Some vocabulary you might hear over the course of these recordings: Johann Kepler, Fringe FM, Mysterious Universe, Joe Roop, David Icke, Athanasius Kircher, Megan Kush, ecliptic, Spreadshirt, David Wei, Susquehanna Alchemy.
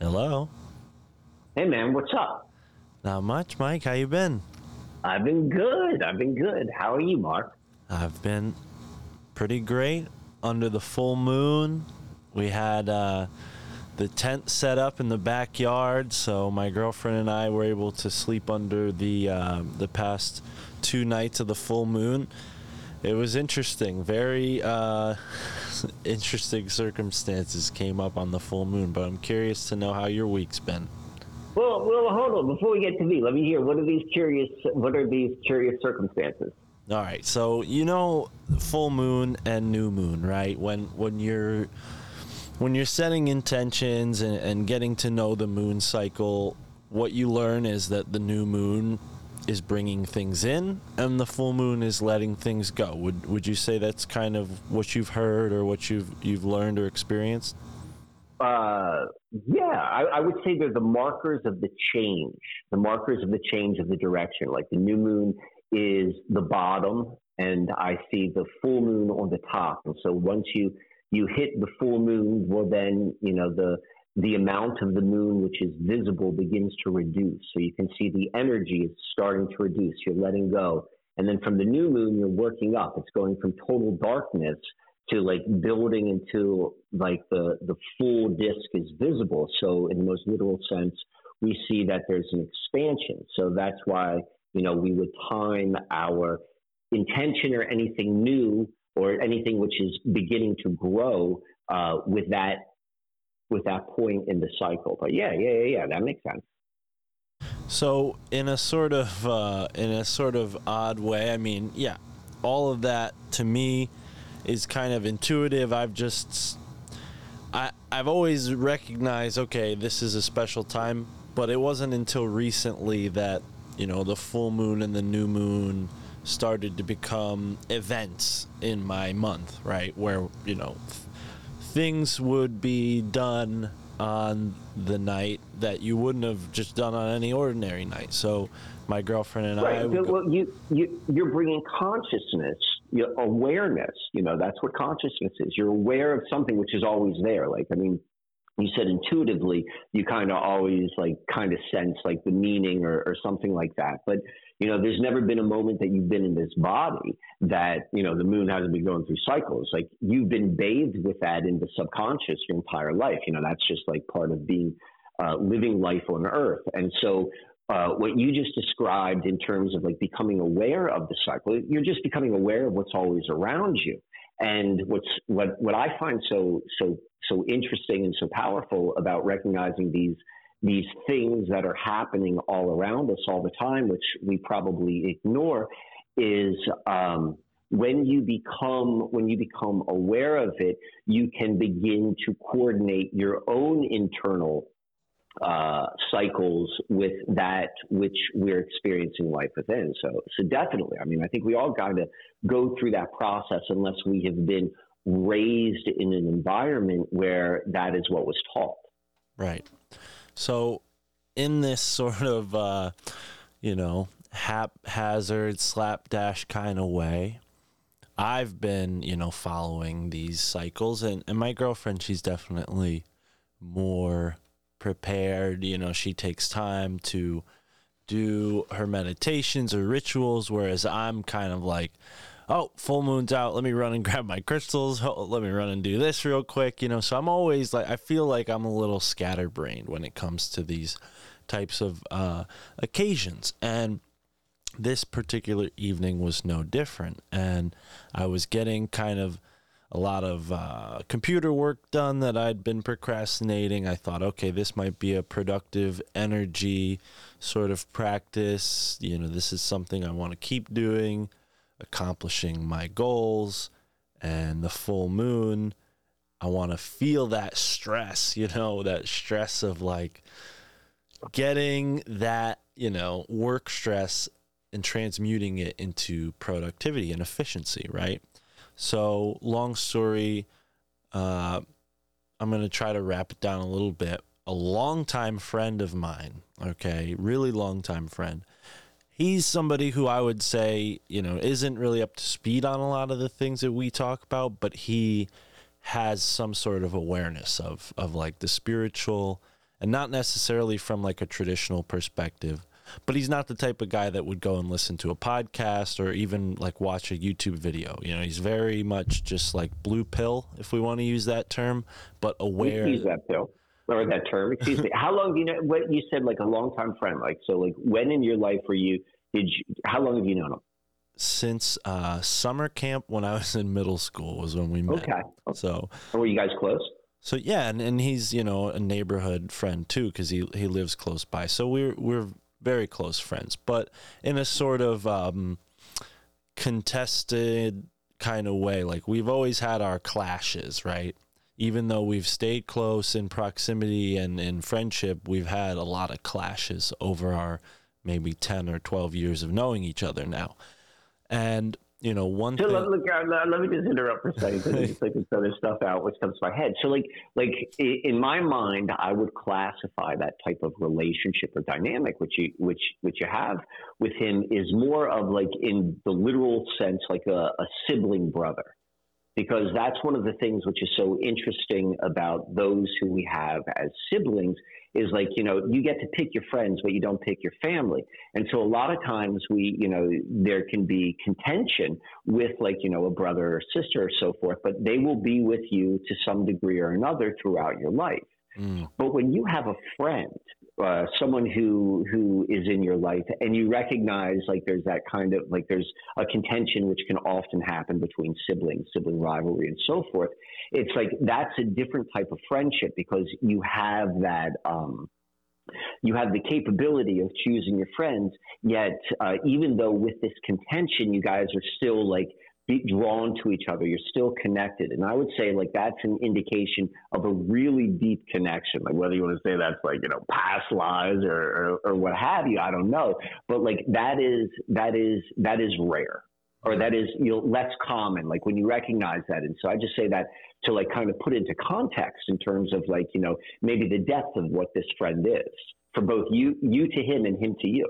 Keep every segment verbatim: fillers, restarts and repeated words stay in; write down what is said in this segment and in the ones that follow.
Hello. Hey, man. What's up? Not much, Mike. How you been? I've been good. I've been good. How are you, Mark? I've been pretty great. Under the full moon, we had uh, the tent set up in the backyard, so my girlfriend and I were able to sleep under the uh, the past two nights of the full moon. It was interesting. Very uh, interesting circumstances came up on the full moon, but I'm curious to know how your week's been. Well, well, hold on. Before we get to me, let me hear, what are these curious, what are these curious circumstances? All right. So, you know, full moon and new moon, right? When when you're when you're setting intentions and, and getting to know the moon cycle, what you learn is that the new moon is bringing things in and the full moon is letting things go. Would would you say that's kind of what you've heard or what you've you've learned or experienced? Uh, yeah, I, I would say they're the markers of the change, the markers of the change of the direction. Like the new moon is the bottom and I see the full moon on the top. And so once you, you hit the full moon, well then, you know, the, the amount of the moon, which is visible, begins to reduce. So you can see the energy is starting to reduce. You're letting go. And then from the new moon, you're working up. It's going from total darkness to like building into like the, the full disc is visible. So in the most literal sense, we see that there's an expansion. So that's why, you know, we would time our intention or anything new or anything which is beginning to grow uh, with that, with that point in the cycle. But yeah, yeah, yeah, yeah, that makes sense. So in a sort of, uh, in a sort of odd way, I mean, yeah, all of that to me is kind of intuitive. I've just, I, I've always recognized, okay, this is a special time, but it wasn't until recently that, you know, the full moon and the new moon started to become events in my month, right? Where, you know, th- things would be done on the night that you wouldn't have just done on any ordinary night. So my girlfriend and right. I... Right, well, go- you, you, you're bringing consciousness. Your awareness, you know, that's what consciousness is. You're aware of something which is always there. Like, I mean, you said intuitively, you kind of always like kind of sense like the meaning or, or something like that. But, you know, there's never been a moment that you've been in this body that, you know, the moon hasn't been going through cycles. Like you've been bathed with that in the subconscious your entire life. You know, that's just like part of being, uh, living life on earth. And so, Uh, what you just described in terms of like becoming aware of the cycle, you're just becoming aware of what's always around you. And what's, what, what I find so, so, so interesting and so powerful about recognizing these, these things that are happening all around us all the time, which we probably ignore, is, um, when you become, when you become aware of it, you can begin to coordinate your own internal uh cycles with that which we're experiencing life within. So so definitely, I mean, I think we all got to go through that process unless we have been raised in an environment where that is what was taught. Right. So in this sort of, uh, you know, haphazard, slapdash kind of way, I've been, you know, following these cycles. And, and my girlfriend, she's definitely more prepared, you know, she takes time to do her meditations or rituals, whereas I'm kind of like, oh, full moon's out, let me run and grab my crystals, oh, let me run and do this real quick, you know. So I'm always like, I feel like I'm a little scatterbrained when it comes to these types of uh occasions, and this particular evening was no different. And I was getting kind of a lot of uh, computer work done that I'd been procrastinating. I thought, okay, this might be a productive energy sort of practice. You know, this is something I want to keep doing, accomplishing my goals. And the full moon, I want to feel that stress, you know, that stress of like getting that, you know, work stress and transmuting it into productivity and efficiency, right? So long story, uh, I'm going to try to wrap it down a little bit. A longtime friend of mine, okay, really longtime friend. He's somebody who I would say, you know, isn't really up to speed on a lot of the things that we talk about, but he has some sort of awareness of, of like the spiritual and not necessarily from like a traditional perspective. But he's not the type of guy that would go and listen to a podcast or even like watch a YouTube video. You know, he's very much just like blue pill, if we want to use that term, but aware. We use that pill or that term. Excuse me. How long do you know what you said? Like a longtime friend. Like so. Like when in your life were you? Did you? How long have you known him? Since uh, summer camp when I was in middle school was when we met. Okay. So were you guys close? So yeah, and, and he's you know a neighborhood friend too because he he lives close by. So we're we're. very close friends, but in a sort of um, contested kind of way. Like we've always had our clashes, right? Even though we've stayed close in proximity and in friendship, we've had a lot of clashes over our maybe ten or twelve years of knowing each other now. And, you know, one so thing... Let, look, let me just interrupt for a second because I'm just thinking some other stuff out, which comes to my head. So, like, like in my mind, I would classify that type of relationship or dynamic which you which which you have with him is more of, like, in the literal sense, like a, a sibling brother, because that's one of the things which is so interesting about those who we have as siblings is, like, you know, you get to pick your friends, but you don't pick your family. And so a lot of times we, you know, there can be contention with, like, you know, a brother or sister or so forth, but they will be with you to some degree or another throughout your life. Mm. But when you have a friend, uh, someone who, who is in your life and you recognize, like, there's that kind of, like, there's a contention which can often happen between siblings, sibling rivalry and so forth. It's like, that's a different type of friendship because you have that, um, you have the capability of choosing your friends. Yet, uh, even though with this contention, you guys are still, like, be drawn to each other. You're still connected. And I would say, like, that's an indication of a really deep connection. Like, whether you want to say that's, like, you know, past lives or, or, or what have you, I don't know. But, like, that is, that is, that is rare, or that is, you know, less common, like, when you recognize that. And so I just say that to, like, kind of put into context in terms of, like, you know, maybe the depth of what this friend is for both you, you to him and him to you.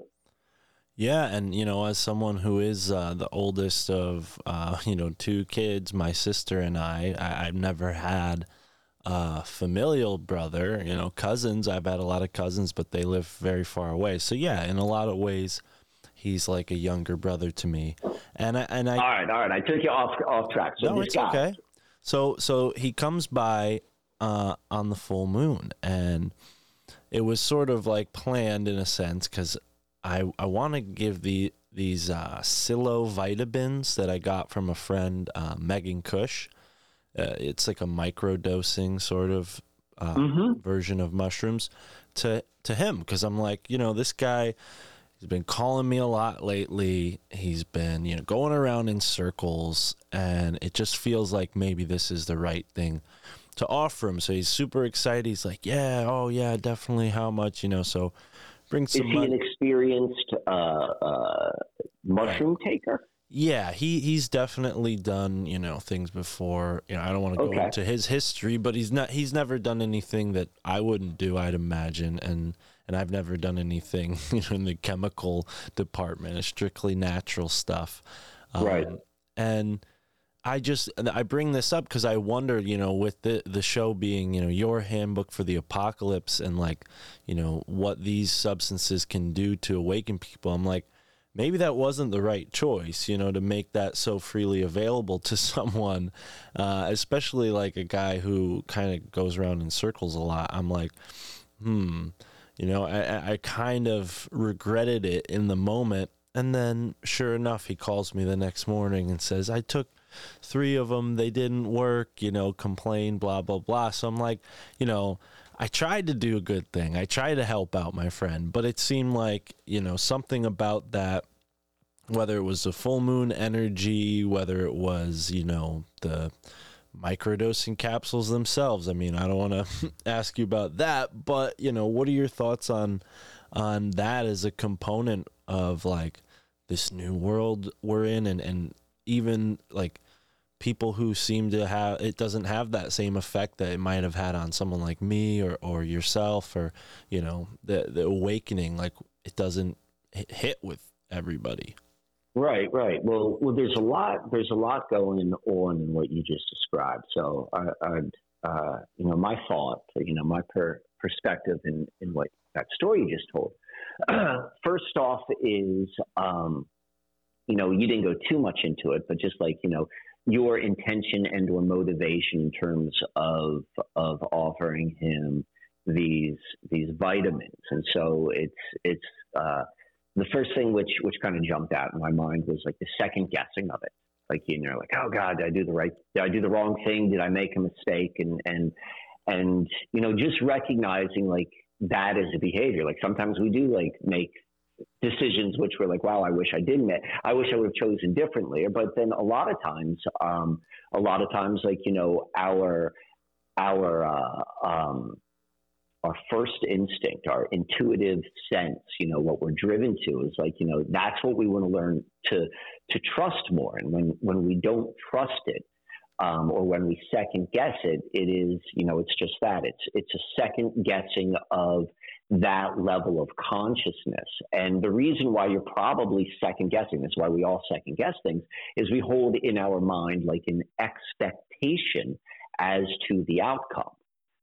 Yeah, and, you know, as someone who is uh, the oldest of, uh, you know, two kids, my sister and I, I I've never had a familial brother, you know, cousins. I've had a lot of cousins, but they live very far away. So, yeah, in a lot of ways, he's like a younger brother to me. And I, and I all right, all right. I took you off off track. So no, it's stopped. Okay. So, so he comes by uh, on the full moon, and it was sort of, like, planned in a sense because I, I want to give the these uh, psilo vitamins that I got from a friend, uh, Megan Kush. Uh, it's like a microdosing sort of uh, mm-hmm. version of mushrooms to to him because I'm like, you know, this guy, he's been calling me a lot lately. He's been, you know, going around in circles, and it just feels like maybe this is the right thing to offer him. So he's super excited. He's like, yeah, oh yeah, definitely. How much, you know? So. Is he money. An experienced uh, uh, mushroom right. taker? Yeah, he, he's definitely done, you know, things before. You know, I don't want to okay. go into his history, but he's not he's never done anything that I wouldn't do, I'd imagine, and and I've never done anything, you know, in the chemical department. It's strictly natural stuff, um, right? And I just I bring this up because I wonder, you know, with the the show being, you know, your handbook for the apocalypse and, like, you know, what these substances can do to awaken people. I'm like, maybe that wasn't the right choice, you know, to make that so freely available to someone, uh, especially like a guy who kind of goes around in circles a lot. I'm like, hmm, you know, I, I kind of regretted it in the moment. And then sure enough, he calls me the next morning and says, I took three of them, they didn't work, you know, complain, blah, blah, blah. So I'm like, you know, I tried to do a good thing. I tried to help out my friend, but it seemed like, you know, something about that, whether it was the full moon energy, whether it was, you know, the microdosing capsules themselves. I mean, I don't want to ask you about that, but, you know, what are your thoughts on, on that as a component of, like, this new world we're in and, and, even like people who seem to have, it doesn't have that same effect that it might have had on someone like me or, or yourself or, you know, the, the awakening, like it doesn't hit with everybody. Right, right. Well, well, there's a lot, there's a lot going on in what you just described. So I, I'd, uh, you know, my thought, you know, my per- perspective in, in what that story you just told. First off is, um, you know, you didn't go too much into it, but just like, you know, your intention and or motivation in terms of, of offering him these, these vitamins. And so it's, it's, uh, the first thing which, which kind of jumped out in my mind was like the second guessing of it. Like, you know, like, oh God, did I do the right, did I do the wrong thing? Did I make a mistake? And, and, and, you know, just recognizing like that as a behavior. Like sometimes we do like make decisions which were like, wow, I wish I didn't, I wish I would have chosen differently. But then a lot of times, um, a lot of times, like, you know, our, our, uh, um, our first instinct, our intuitive sense, you know, what we're driven to is like, you know, that's what we want to learn to, to trust more. And when, when we don't trust it, um, or when we second guess it, it is, you know, it's just that it's, it's a second guessing of that level of consciousness. And the reason why you're probably second guessing, that's why we all second guess things, is we hold in our mind like an expectation as to the outcome.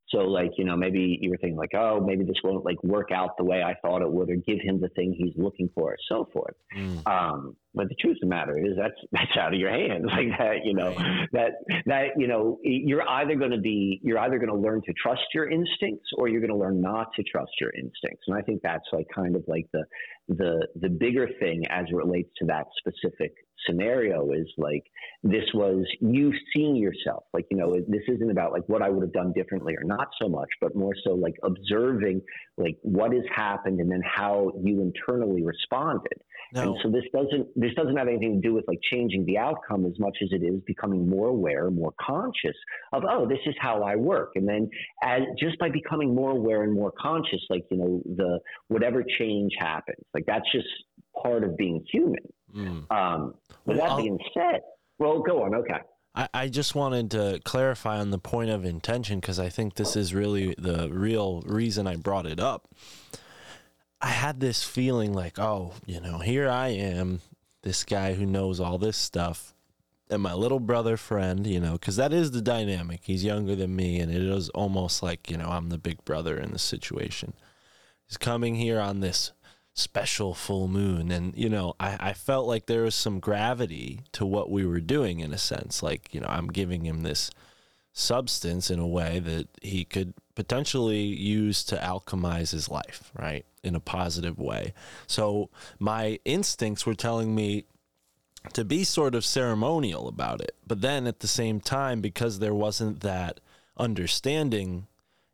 So like, you know, maybe you were thinking like, oh, maybe this won't like work out the way I thought it would, or give him the thing he's looking for, or so forth. Mm. Um, but the truth of the matter is that's, that's out of your hands. Like that, you know, that, that, you know, you're either going to be, you're either going to learn to trust your instincts, or you're going to learn not to trust your instincts. And I think that's like kind of like the, the, the bigger thing as it relates to that specific scenario is like, this was you seeing yourself, like, you know, this isn't about like what I would have done differently or not so much, but more so like observing like what has happened and then how you internally responded. No. And so this doesn't, this doesn't have anything to do with like changing the outcome as much as it is becoming more aware, more conscious of, oh, this is how I work. And then as just by becoming more aware and more conscious, like, you know, the, whatever change happens, like that's just part of being human. Mm. Um, with well, that being said, well, go on. Okay. I, I just wanted to clarify on the point of intention, because I think this is really the real reason I brought it up. I had this feeling like, oh, you know, here I am, this guy who knows all this stuff, and my little brother friend, you know, because that is the dynamic. He's younger than me, and it is almost like, you know, I'm the big brother in the situation. He's coming here on this special full moon, and you know I, I felt like there was some gravity to what we were doing in a sense, like, you know, I'm giving him this substance in a way that he could potentially use to alchemize his life, right, in a positive way. So my instincts were telling me to be sort of ceremonial about it, but then at the same time, because there wasn't that understanding,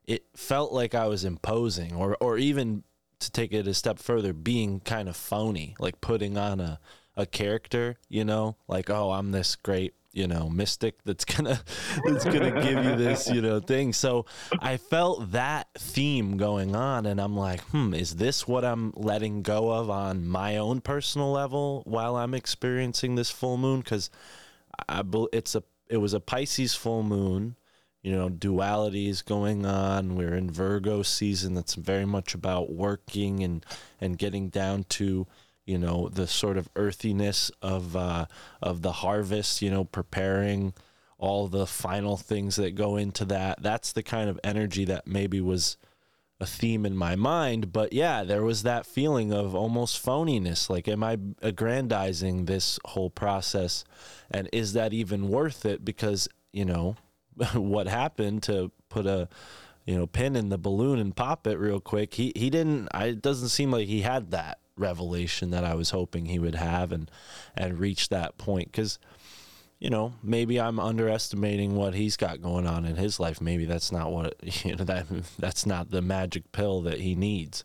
it felt like I was imposing, or or even to take it a step further, being kind of phony, like putting on a, a character, you know, like, oh, I'm this great, you know, mystic that's gonna, that's gonna give you this, you know, thing. So I felt that theme going on, and I'm like, hmm, is this what I'm letting go of on my own personal level while I'm experiencing this full moon? Cause I, it's a, it was a Pisces full moon. You know, duality is going on. We're in Virgo season. That's very much about working and, and getting down to, you know, the sort of earthiness of, uh, of the harvest, you know, preparing all the final things that go into that. That's the kind of energy that maybe was a theme in my mind. But yeah, there was that feeling of almost phoniness. Like, am I aggrandizing this whole process? And is that even worth it? Because, you know, what happened, to put a, you know, pin in the balloon and pop it real quick, he he didn't, I, it doesn't seem like he had that revelation that I was hoping he would have and and reach that point, because, you know, maybe I'm underestimating what he's got going on in his life. Maybe that's not what, you know, that that's not the magic pill that he needs.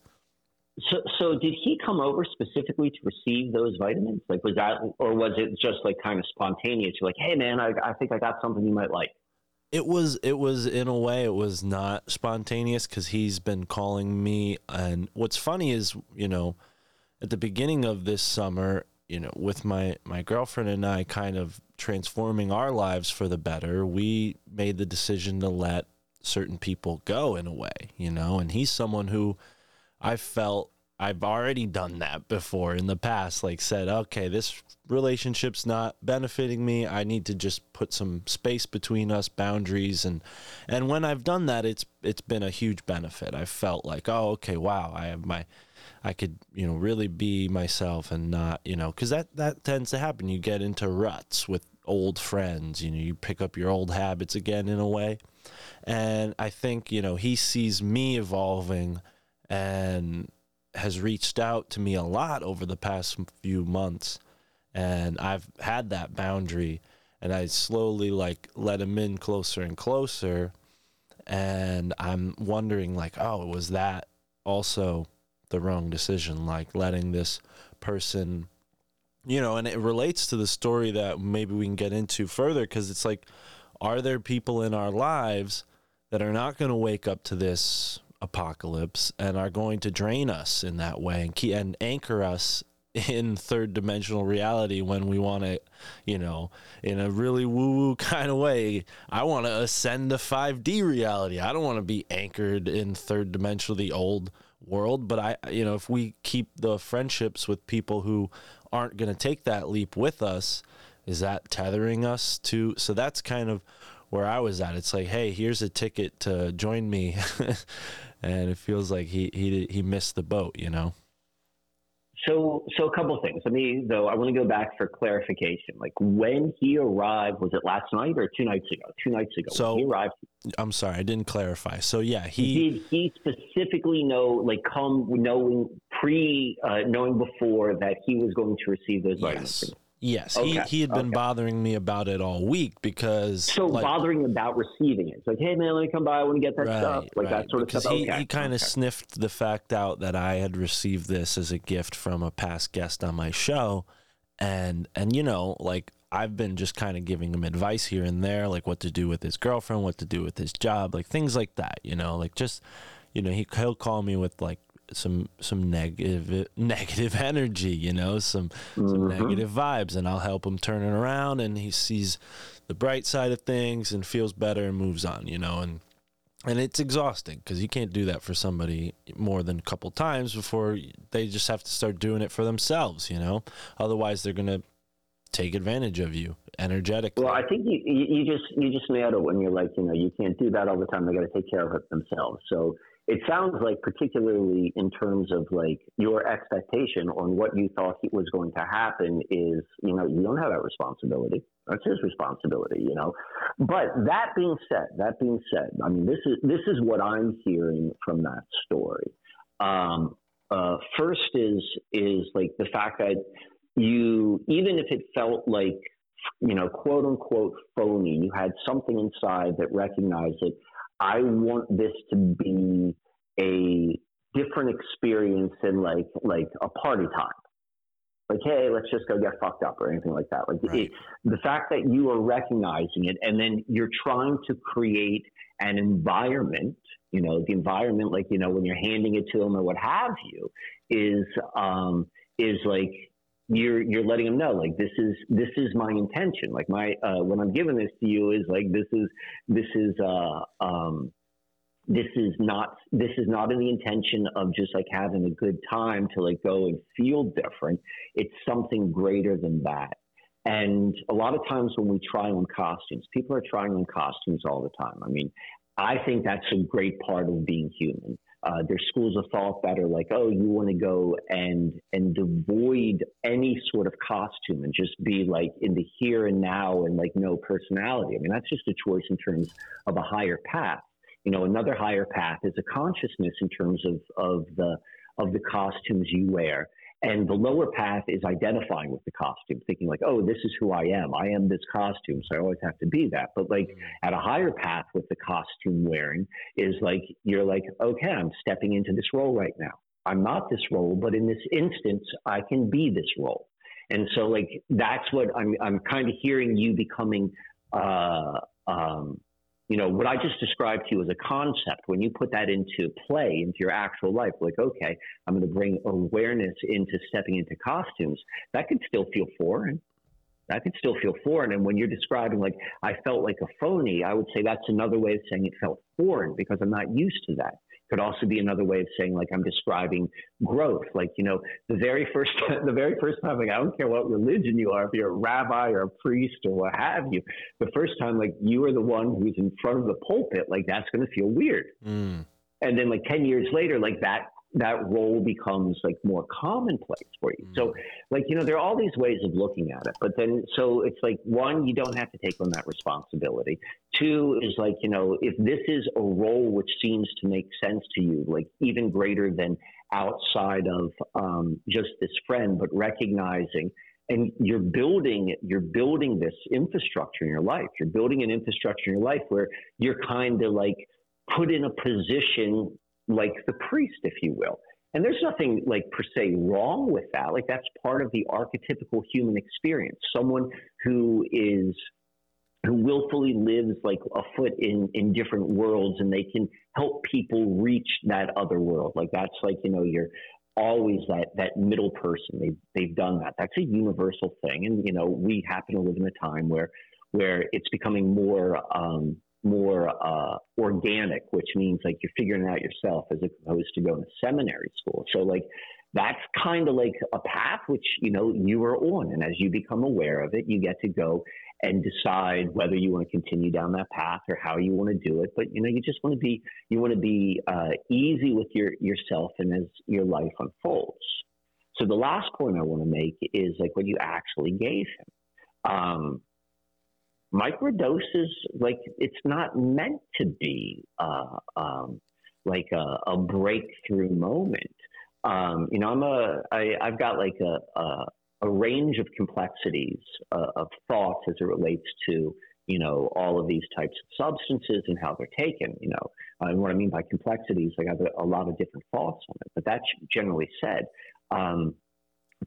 So, so did he come over specifically to receive those vitamins? Like, was that, or was it just like kind of spontaneous? You're like, hey man, I I think I got something you might like. It was, it was in a way, it was not spontaneous, because he's been calling me. And what's funny is, you know, at the beginning of this summer, you know, with my, my girlfriend and I kind of transforming our lives for the better, we made the decision to let certain people go in a way, you know, and he's someone who I felt I've already done that before in the past, like said, okay, this relationship's not benefiting me. I need to just put some space between us, boundaries. And, and when I've done that, it's, it's been a huge benefit. I felt like, oh, okay, wow, I have my, I could, you know, really be myself and not, you know, cause that, that tends to happen. You get into ruts with old friends, you know, you pick up your old habits again in a way. And I think, you know, he sees me evolving and has reached out to me a lot over the past few months, and I've had that boundary, and I slowly like let him in closer and closer. And I'm wondering like, oh, was that also the wrong decision? Like letting this person, you know, and it relates to the story that maybe we can get into further. Cause it's like, are there people in our lives that are not going to wake up to this apocalypse and are going to drain us in that way and key and anchor us in third dimensional reality when we want to, you know, in a really woo-woo kind of way, I want to ascend to five D reality. I don't want to be anchored in third dimensional, the old world. But I, you know, if we keep the friendships with people who aren't going to take that leap with us, is that tethering us to? So that's kind of where I was at. It's like, hey, here's a ticket to join me. And it feels like he, he, he missed the boat, you know? So, so a couple of things. Let me, though, I want to go back for clarification. Like when he arrived, was it last night or two nights ago? Two nights ago. So when he arrived. I'm sorry, I didn't clarify. So yeah, he. Did he specifically know, like come knowing pre, uh, knowing before that he was going to receive those vitamins? Yes. Yes, okay. he, he had been okay. bothering me about it all week because... So like, bothering about receiving it. It's like, hey, man, let me come by. I want to get that right, stuff. Like right. that sort of because stuff. He, okay. he kind of okay. sniffed the fact out that I had received this as a gift from a past guest on my show. And, and you know, like I've been just kind of giving him advice here and there, like what to do with his girlfriend, what to do with his job, like things like that, you know, like just, you know, he, he'll call me with like, some some negative negative energy, you know, some, mm-hmm. some negative vibes, and I'll help him turn it around, and he sees the bright side of things and feels better and moves on, you know. And and it's exhausting because you can't do that for somebody more than a couple times before they just have to start doing it for themselves, you know, otherwise they're going to take advantage of you energetically. Well, I think you, you just you just nailed it when you're like, you know, you can't do that all the time. They got to take care of it themselves. So it sounds like, particularly in terms of like your expectation on what you thought was going to happen, is, you know, you don't have that responsibility. That's his responsibility, you know. But that being said, that being said, I mean, this is this is what I'm hearing from that story. Um, uh, first is is like the fact that you, even if it felt like, you know, quote unquote phony, you had something inside that recognized it. I want this to be a different experience than like like a party time. Like, hey, let's just go get fucked up or anything like that. Like right. it, the fact that you are recognizing it and then you're trying to create an environment, you know, the environment, like, you know, when you're handing it to them or what have you, is um, is like you're you're letting them know, like, this is this is my intention, like my uh when I'm giving this to you is like this is this is uh um this is not this is not in the intention of just like having a good time to like go and feel different. It's something greater than that. And a lot of times when we try on costumes, people are trying on costumes all the time. I mean, I think that's a great part of being human. Uh, there's schools of thought that are like, oh, you want to go and and devoid any sort of costume and just be like in the here and now and like no personality. I mean, that's just a choice in terms of a higher path. You know, another higher path is a consciousness in terms of, of the of the costumes you wear. And the lower path is identifying with the costume, thinking like, oh, this is who I am. I am this costume, so I always have to be that. But like at a higher path with the costume wearing is like, you're like, okay, I'm stepping into this role right now. I'm not this role, but in this instance, I can be this role. And so like, that's what I'm, I'm kind of hearing you becoming, uh, um, you know, what I just described to you as a concept, when you put that into play, into your actual life, like, okay, I'm going to bring awareness into stepping into costumes, that could still feel foreign. I could still feel foreign. And when you're describing, like, I felt like a phony, I would say that's another way of saying it felt foreign, because I'm not used to that. Could also be another way of saying, like, I'm describing growth. Like, you know, the very first time, the very first time, like, I don't care what religion you are, if you're a rabbi or a priest or what have you, the first time, like, you are the one who's in front of the pulpit, like, that's going to feel weird. Mm. And then, like, ten years later, like, that that role becomes, like, more commonplace for you. Mm. So, like, you know, there are all these ways of looking at it. But then, so it's like, one, you don't have to take on that responsibility. Two is, like, you know, if this is a role which seems to make sense to you, like, even greater than outside of um, just this friend, but recognizing, and you're building, you're building this infrastructure in your life. You're building an infrastructure in your life where you're kind of, like, put in a position like the priest, if you will. And there's nothing, like, per se wrong with that. Like, that's part of the archetypical human experience. Someone who is, who willfully lives, like, a foot in, in different worlds, and they can help people reach that other world. Like, that's, like, you know, you're always that, that middle person. They've, they've done that. That's a universal thing. And, you know, we happen to live in a time where, where it's becoming more, um, more uh, organic, which means, like, you're figuring it out yourself as opposed to going to seminary school. So, like, that's kind of like a path which, you know, you are on. And as you become aware of it, you get to go and decide whether you want to continue down that path or how you want to do it. But, you know, you just want to be, you want to be uh, easy with your yourself and as your life unfolds. So the last point I want to make is, like, what you actually gave him. Um, Microdoses, like, it's not meant to be uh, um, like a, a breakthrough moment. Um, you know, I'm a, I, I've got like a, a, a range of complexities uh, of thoughts as it relates to, you know, all of these types of substances and how they're taken, you know. Uh, and what I mean by complexities, like, I have a, a lot of different thoughts on it, but that's generally said. Um,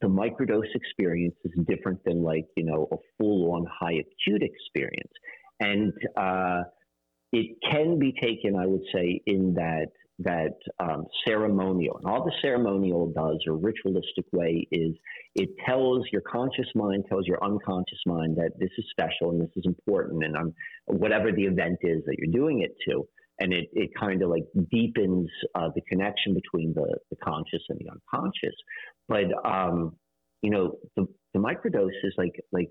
The microdose experience is different than, like, you know, a full-on high acute experience. And uh, it can be taken, I would say, in that that um, ceremonial. And all the ceremonial does, or ritualistic way, is it tells your conscious mind, tells your unconscious mind that this is special and this is important, and I'm, whatever the event is that you're doing it to. And it, it kind of, like, deepens uh, the connection between the, the conscious and the unconscious. But, um, you know, the, the microdose is like, like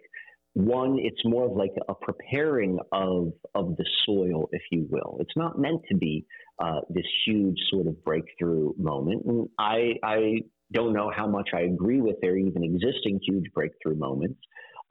one, it's more of like a preparing of, of the soil, if you will. It's not meant to be uh, this huge sort of breakthrough moment. And I, I don't know how much I agree with there even existing huge breakthrough moments.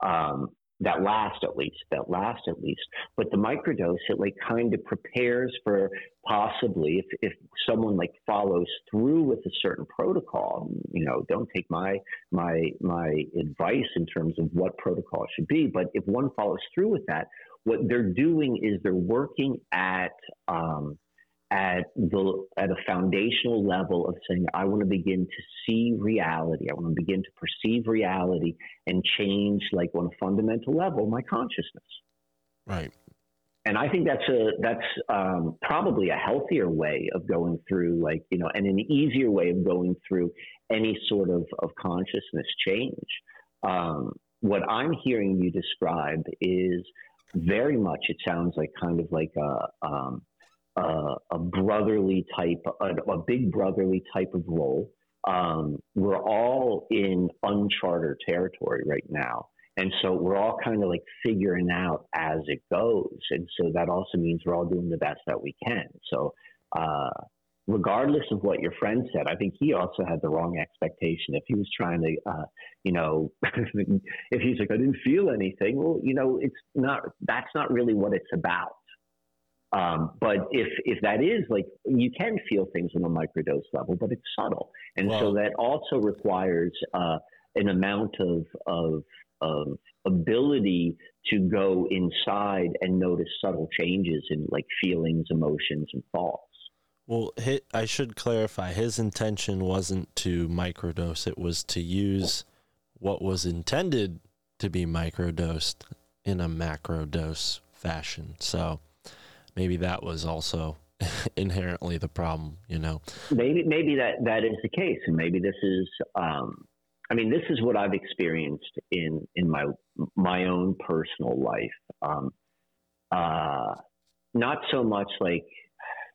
Um, That last, at least, that last, at least. But the microdose, it, like, kind of prepares for possibly if, if someone, like, follows through with a certain protocol. You know, don't take my, my, my advice in terms of what protocol should be. But if one follows through with that, what they're doing is they're working at, um, at the, at a foundational level of saying, I want to begin to see reality. I want to begin to perceive reality and change, like, on a fundamental level, my consciousness. Right. And I think that's a, that's um, probably a healthier way of going through, like, you know, and an easier way of going through any sort of, of consciousness change. Um, what I'm hearing you describe is very much, it sounds like kind of like a, um, Uh, a brotherly type, a, a big brotherly type of role. Um, we're all in uncharted territory right now. And so we're all kind of, like, figuring out as it goes. And so that also means we're all doing the best that we can. So uh, regardless of what your friend said, I think he also had the wrong expectation. If he was trying to, uh, you know, if he's like, I didn't feel anything. Well, you know, it's not, that's not really what it's about. Um, but if, if that is, like, you can feel things on a microdose level, but it's subtle. And wow. So that also requires uh, an amount of, of, of ability to go inside and notice subtle changes in, like, feelings, emotions, and thoughts. Well, his, I should clarify, his intention wasn't to microdose. It was to use what was intended to be microdosed in a macrodose fashion. So maybe that was also inherently the problem, you know. Maybe maybe that, that is the case, and maybe this is um, I mean, this is what I've experienced in, in my, my own personal life. Um, uh, not so much like,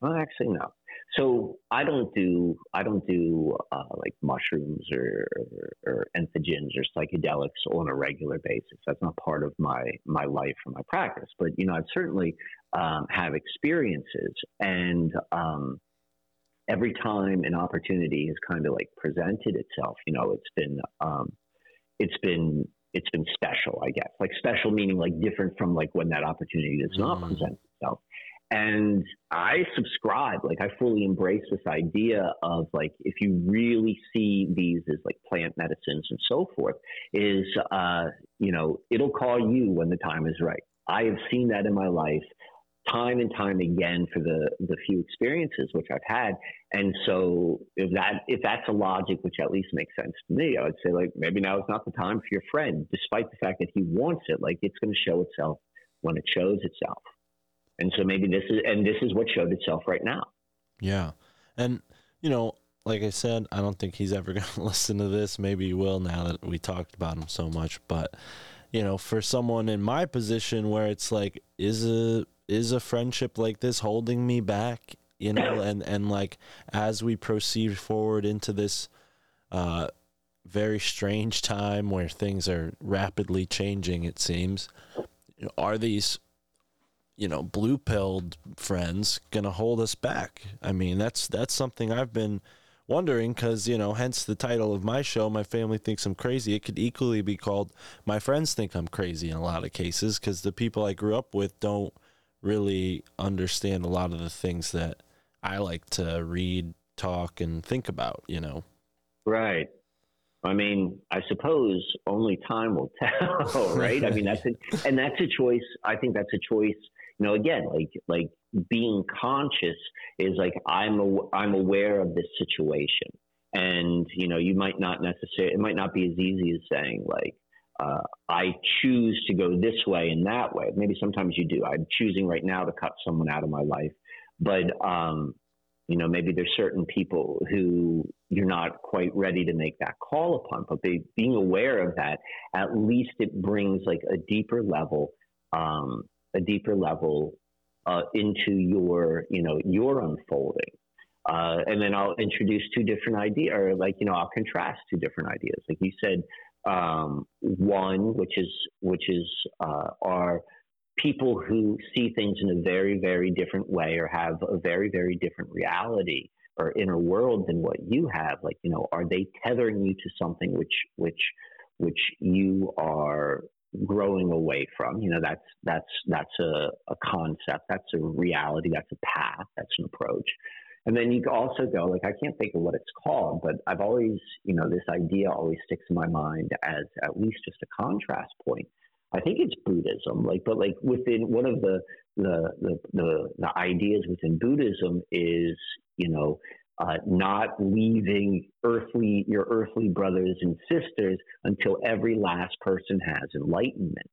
well, actually, no. So I don't do, I don't do uh, like mushrooms or, or, or entheogens or psychedelics on a regular basis. That's not part of my, my life or my practice, but, you know, I've certainly um, have experiences, and um, every time an opportunity has kind of like presented itself, you know, it's been, um, it's been, it's been special, I guess, like special meaning like different from like when that opportunity does not mm. present itself. And I subscribe, like I fully embrace this idea of like, if you really see these as like plant medicines and so forth, is, uh, you know, it'll call you when the time is right. I have seen that in my life time and time again for the, the few experiences which I've had. And so if that, if that's a logic, which at least makes sense to me, I would say like, maybe now is not the time for your friend, despite the fact that he wants it, like it's going to show itself when it shows itself. And so maybe this is, and this is what showed itself right now. Yeah. And, you know, like I said, I don't think he's ever going to listen to this. Maybe he will now that we talked about him so much. But, you know, for someone in my position where it's like, is a, is a friendship like this holding me back, you know, and, and like, as we proceed forward into this, uh, very strange time where things are rapidly changing, it seems, are these, you know, blue pilled friends gonna hold us back? I mean, that's that's something I've been wondering, because, you know, hence the title of my show, My Family Thinks I'm Crazy. It could equally be called My Friends Think I'm Crazy in a lot of cases, because the people I grew up with don't really understand a lot of the things that I like to read, talk, and think about, you know. Right. I mean, I suppose only time will tell, right? I mean, that's a, and that's a choice. I think that's a choice. You know, again, like like being conscious is like I'm aw- I'm aware of this situation, and you know, you might not necessarily. It might not be as easy as saying like uh, I choose to go this way and that way. Maybe sometimes you do. I'm choosing right now to cut someone out of my life, but um, you know, maybe there's certain people who you're not quite ready to make that call upon. But they, being aware of that, at least it brings like a deeper level. Um, a deeper level uh, into your, you know, your unfolding. Uh, and then I'll introduce two different ideas, or like, you know, I'll contrast two different ideas. Like you said, um, one, which is, which is, uh, are people who see things in a very, very different way, or have a very, very different reality or inner world than what you have. Like, you know, are they tethering you to something which, which, which you are growing away from? You know, that's that's that's a, a concept, that's a reality, that's a path, that's an approach. And then you also go like, I can't think of what it's called, but I've always, you know, this idea always sticks in my mind as at least just a contrast point. I think it's Buddhism, like, but like within one of the the the the, the ideas within Buddhism is, you know, Uh, not leaving earthly your earthly brothers and sisters until every last person has enlightenment.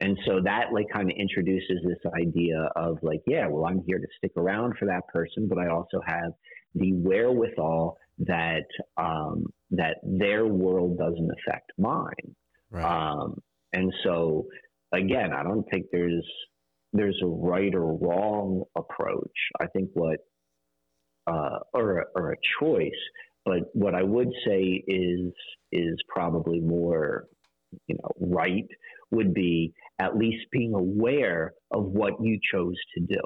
And so that like kind of introduces this idea of like, yeah, well, I'm here to stick around for that person, but I also have the wherewithal that um, that their world doesn't affect mine. Right. Um, and so again, I don't think there's there's a right or wrong approach. I think what, uh, or, or a choice, but what I would say is, is probably more, you know, right would be at least being aware of what you chose to do.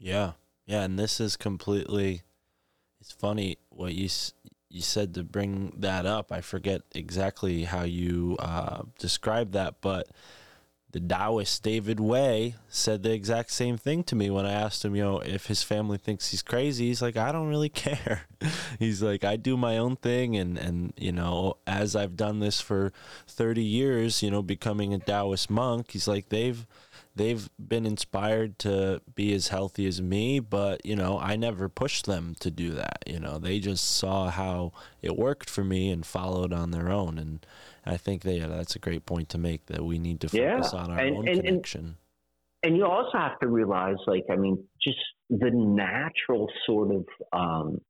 Yeah. Yeah. And this is completely, it's funny what you, you said to bring that up. I forget exactly how you, uh, described that, but the Taoist David Wei said the exact same thing to me when I asked him, you know, if his family thinks he's crazy. He's like, I don't really care. He's like, I do my own thing. And, and, you know, as I've done this for thirty years, you know, becoming a Taoist monk, he's like, they've, they've been inspired to be as healthy as me, but, you know, I never pushed them to do that. You know, they just saw how it worked for me and followed on their own. And I think that, yeah, that's a great point to make, that we need to focus yeah. on our and, own and, connection. And you also have to realize, like, I mean, just the natural sort of um,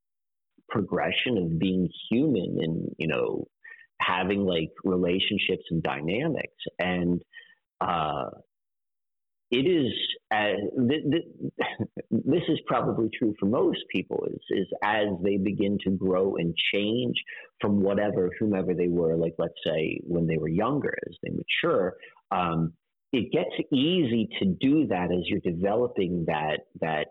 progression of being human and, you know, having like relationships and dynamics. And uh, it is, uh, th- th- this is probably true for most people, is, is as they begin to grow and change from whatever, whomever they were, like, let's say when they were younger, as they mature, um, it gets easy to do that as you're developing that, that,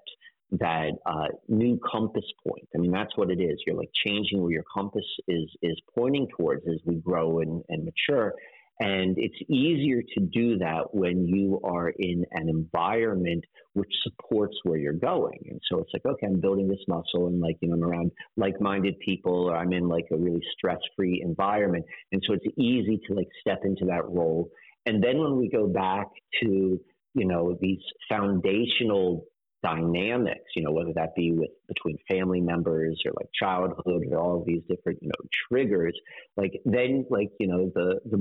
that uh, new compass point. I mean, that's what it is. You're like changing where your compass is is pointing towards as we grow and, and mature. And it's easier to do that when you are in an environment which supports where you're going. And so it's like, okay, I'm building this muscle and like, you know, I'm around like-minded people, or I'm in like a really stress-free environment. And so it's easy to like step into that role. And then when we go back to, you know, these foundational dynamics, you know, whether that be with between family members or like childhood or all of these different, you know, triggers, like then like, you know, the, the,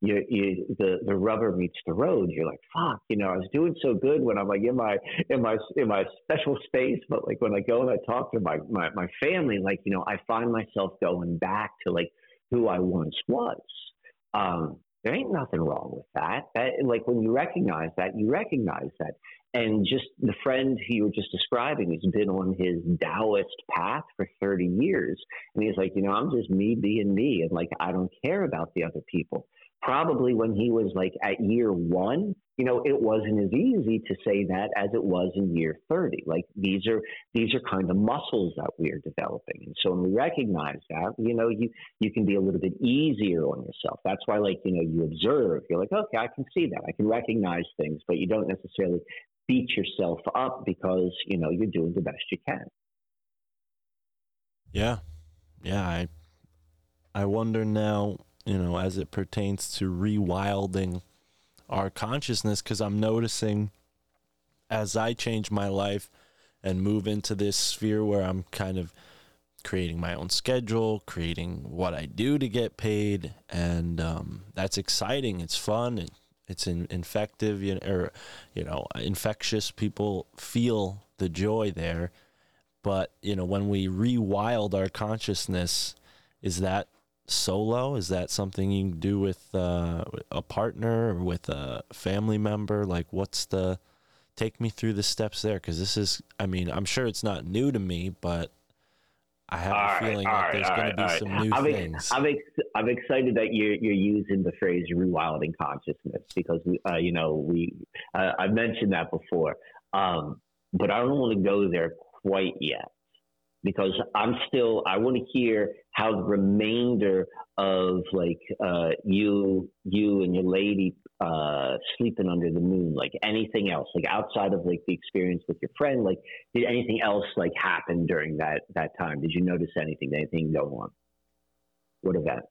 you, you, the, the rubber meets the road. You're like, fuck, you know, I was doing so good when I'm like in my, in my, in my special space. But like when I go and I talk to my, my, my family, like, you know, I find myself going back to like who I once was. Um, There ain't nothing wrong with that. that. Like when you recognize that, you recognize that. And just the friend who you were just describing has been on his Taoist path for thirty years. And he's like, you know, I'm just me being me. And like, I don't care about the other people. Probably when he was like at year one, you know, it wasn't as easy to say that as it was in year thirty. Like these are these are kind of muscles that we are developing. And so when we recognize that, you know, you you can be a little bit easier on yourself. That's why, like, you know, you observe. You're like, okay, I can see that. I can recognize things, but you don't necessarily beat yourself up because, you know, you're doing the best you can. Yeah. Yeah. I I wonder now, you know, as it pertains to rewilding our consciousness, because I'm noticing as I change my life and move into this sphere where I'm kind of creating my own schedule, creating what I do to get paid, and um, that's exciting. It's fun. It's in, infective, you know, or, you know, infectious. People feel the joy there. But, you know, when we rewild our consciousness, is that solo? Is that something you can do with uh, a partner or with a family member? Like, what's the, take me through the steps there, because this is, I mean, I'm sure it's not new to me, but I have all a feeling right, that there's right, going to be right. some new I'm ex- things. I'm, ex- I'm excited that you're, you're using the phrase rewilding consciousness, because we, uh, you know, we uh, I mentioned that before, um, but I don't want to go there quite yet. Because I'm still, I want to hear how the remainder of like uh, you, you and your lady uh, sleeping under the moon, like anything else, like outside of like the experience with your friend, like did anything else like happen during that, that time? Did you notice anything, anything go on? What event?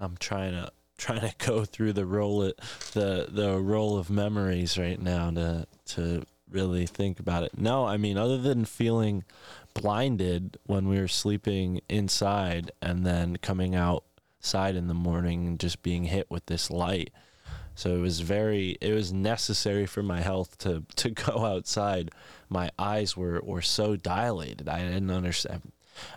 I'm trying to trying to go through the roll it, the the roll of memories right now to to. really think about it. No, I mean, other than feeling blinded when we were sleeping inside and then coming outside in the morning and just being hit with this light. So it was very, it was necessary for my health to, to go outside. My eyes were, were so dilated. I didn't understand.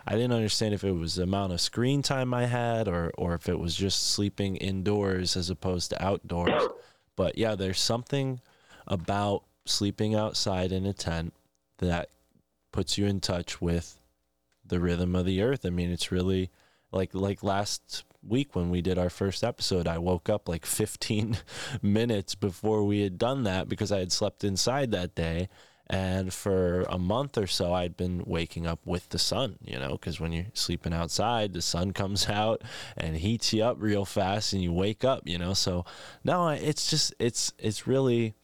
I didn't understand if it was the amount of screen time I had or, or if it was just sleeping indoors as opposed to outdoors. But yeah, there's something about sleeping outside in a tent that puts you in touch with the rhythm of the earth. I mean, it's really like, like last week when we did our first episode, I woke up like fifteen minutes before we had done that because I had slept inside that day. And for a month or so, I'd been waking up with the sun, you know, because when you're sleeping outside, the sun comes out and heats you up real fast and you wake up, you know? So no, it's just, it's, it's really,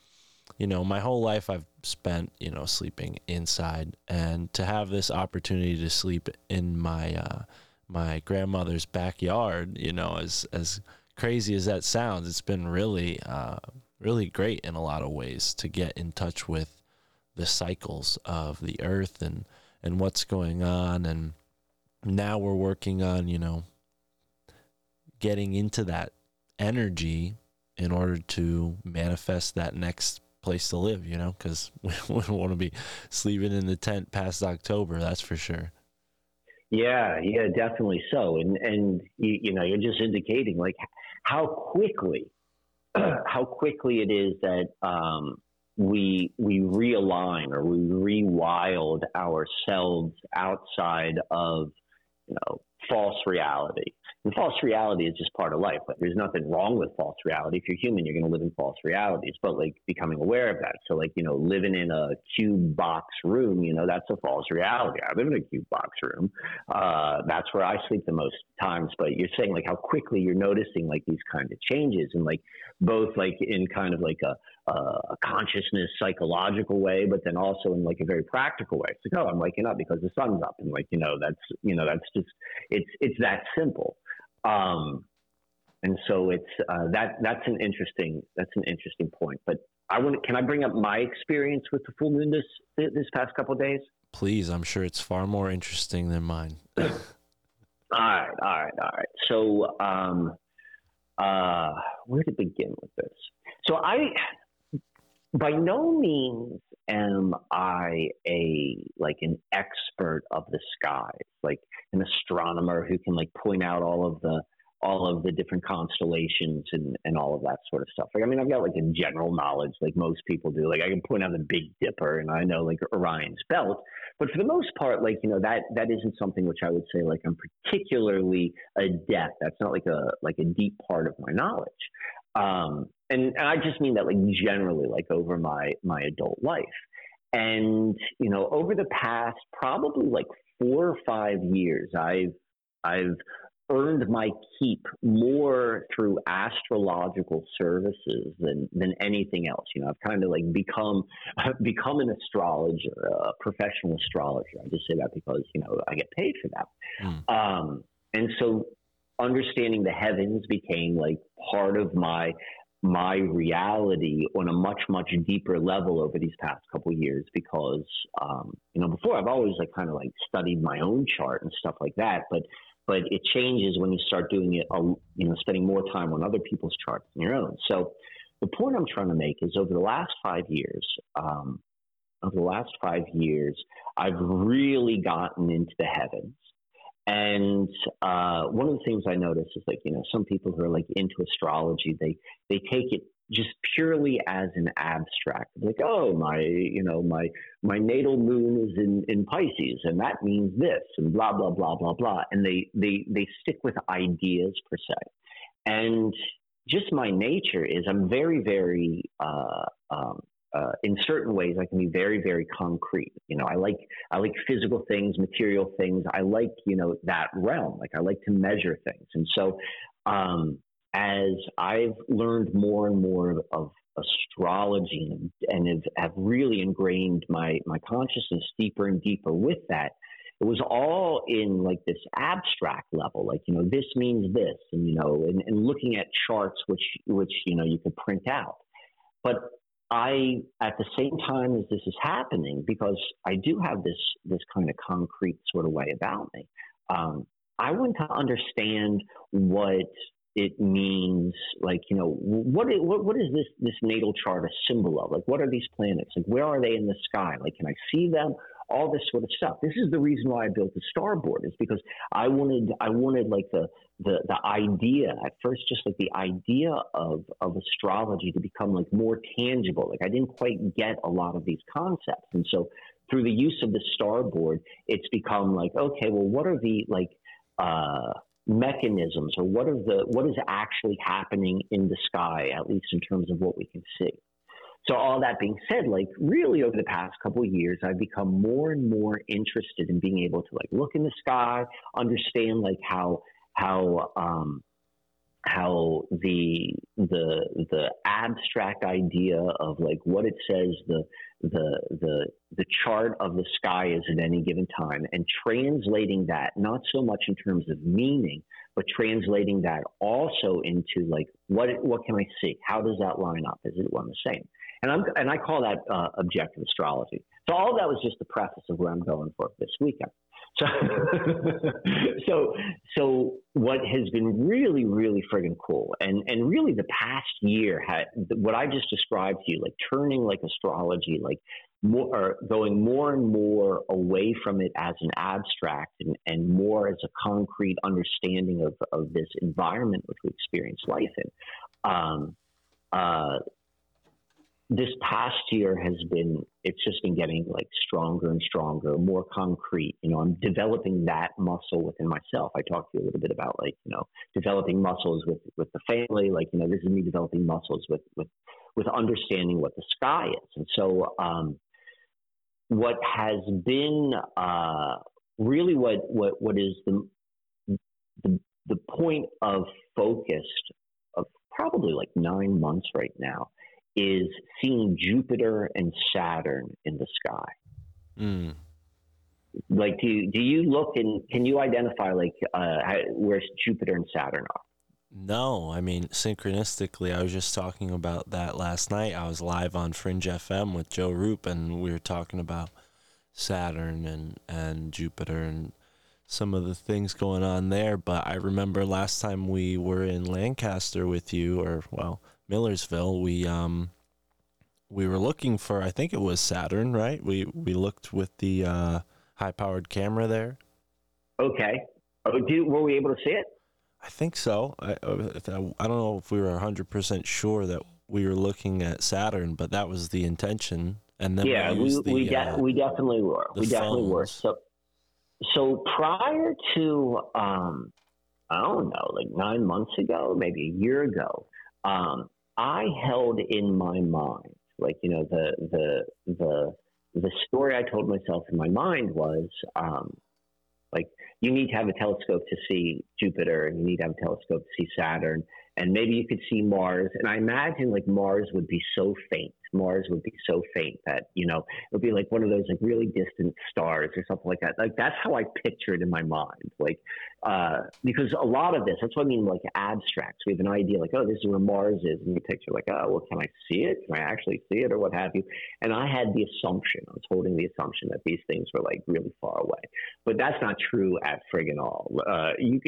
you know, my whole life I've spent, you know, sleeping inside, and to have this opportunity to sleep in my, uh, my grandmother's backyard, you know, as, as crazy as that sounds, it's been really, uh, really great in a lot of ways to get in touch with the cycles of the earth and, and what's going on. And now we're working on, you know, getting into that energy in order to manifest that next place to live, you know, because we wouldn't want to be sleeping in the tent past October, that's for sure. Yeah, yeah, definitely so. And, and you, you know, you're just indicating, like, how quickly, how quickly it is that um, we we realign or we rewild ourselves outside of, you know, false reality. And false reality is just part of life. Like, there's nothing wrong with false reality. If you're human, you're going to live in false realities, but like becoming aware of that. So like, you know, living in a cube box room, you know, that's a false reality. I live in a cube box room. Uh, that's where I sleep the most times, but you're saying like how quickly you're noticing like these kind of changes, and like both like in kind of like a, a consciousness psychological way, but then also in like a very practical way. It's like, oh, I'm waking up because the sun's up. And like, you know, that's, you know, that's just, it's, it's that simple. Um, and so it's, uh, that, that's an interesting, that's an interesting point, but I want to, can I bring up my experience with the full moon this, this past couple of days? Please. I'm sure it's far more interesting than mine. all right. All right. All right. So, um, uh, where to begin with this? So I, by no means am I a, like an expert of the skies, like an astronomer who can like point out all of the, all of the different constellations and, and all of that sort of stuff. Like, I mean, I've got like a general knowledge, like most people do, like I can point out the Big Dipper and I know like Orion's Belt, but for the most part, like, you know, that, that isn't something which I would say like I'm particularly adept. That's not like a, like a deep part of my knowledge. Um, And, and I just mean that like generally, like over my, my adult life. And, you know, over the past probably like four or five years, I've, I've earned my keep more through astrological services than, than anything else. You know, I've kind of like become, become an astrologer, a professional astrologer. I just say that because, you know, I get paid for that. Mm. Um, and so understanding the heavens became like part of my, my reality on a much, much deeper level over these past couple of years, because, um, you know, before I've always like kind of like studied my own chart and stuff like that, but, but it changes when you start doing it, uh, you know, spending more time on other people's charts than your own. So the point I'm trying to make is over the last five years, um, over the last five years, I've really gotten into the heavens. And uh, one of the things I notice is like, you know, some people who are like into astrology, they, they take it just purely as an abstract, like, oh, my, you know, my, my natal moon is in, in Pisces, and that means this and blah, blah, blah, blah, blah. And they, they, they stick with ideas per se. And just my nature is I'm very, very, uh, um, Uh, in certain ways, I can be very, very concrete. You know, I like I like physical things, material things. I like, you know, that realm. Like I like to measure things. And so, um, as I've learned more and more of, of astrology and, and have, have really ingrained my my consciousness deeper and deeper with that, it was all in like this abstract level, like, you know, this means this, and you know, and, and looking at charts which which you know you could print out, but I, at the same time as this is happening, because I do have this this kind of concrete sort of way about me, um, I want to understand what it means. Like, you know, what what, what is this, this natal chart a symbol of? Like, what are these planets? Like, where are they in the sky? Like, can I see them? All this sort of stuff. This is the reason why I built the Starboard, is because I wanted, I wanted like the, the, the idea at first, just like the idea of, of astrology to become like more tangible. Like I didn't quite get a lot of these concepts. And so through the use of the Starboard, it's become like, okay, well, what are the like, uh, mechanisms, or what are the, what is actually happening in the sky, at least in terms of what we can see? So all that being said, like really over the past couple of years, I've become more and more interested in being able to like look in the sky, understand like how how um, how the the the abstract idea of like what it says the the the the chart of the sky is at any given time, and translating that not so much in terms of meaning, but translating that also into like what what can I see? How does that line up? Is it one the same? And I'm and I call that uh, objective astrology. So all of that was just the preface of where I'm going for this weekend. So, so, so what has been really, really friggin' cool, and, and really the past year had what I just described to you, like turning like astrology, like more or going more and more away from it as an abstract and, and more as a concrete understanding of, of this environment which we experience life in. Um, uh, This past year has been, it's just been getting like stronger and stronger, more concrete. You know, I'm developing that muscle within myself. I talked to you a little bit about like, you know, developing muscles with, with the family. Like, you know, this is me developing muscles with, with, with understanding what the sky is. And so um, what has been uh, really what, what, what is the, the, the point of focus of probably like nine months right now is seeing Jupiter and Saturn in the sky. Mm. Like, do you, do you look and can you identify like uh, how, where Jupiter and Saturn are? No, I mean, synchronistically, I was just talking about that last night. I was live on Fringe F M with Joe Roop, and we were talking about Saturn and, and Jupiter and some of the things going on there. But I remember last time we were in Lancaster with you, or, well, Millersville, we um we were looking for, I think it was Saturn, right? We we looked with the uh, high-powered camera there. Okay. Oh, do, were we able to see it? I think so. I, I don't know if we were one hundred percent sure that we were looking at Saturn, but that was the intention. And then yeah, we used we, the, we, de- uh, we definitely were. We definitely phones. were. So, so prior to um, I don't know, like nine months ago, maybe a year ago. Um, I held in my mind, like, you know, the, the, the, the story I told myself in my mind was, um, like, you need to have a telescope to see Jupiter, and you need to have a telescope to see Saturn, and maybe you could see Mars. And I imagine like Mars would be so faint. Mars would be so faint that, you know, it would be like one of those like really distant stars or something like that. Like, that's how I picture it in my mind. Like, uh, because a lot of this, that's what I mean, like abstracts. We have an idea like, oh, this is where Mars is. And you picture like, oh, well, can I see it? Can I actually see it or what have you? And I had the assumption, I was holding the assumption that these things were like really far away. But that's not true at friggin' all. Uh, you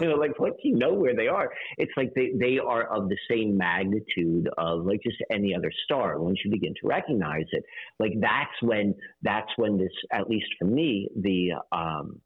know, like, once you know where they are, it's like they, they are of the same magnitude of like just any other star. Once you begin to recognize it, like that's when that's when this, at least for me, the um,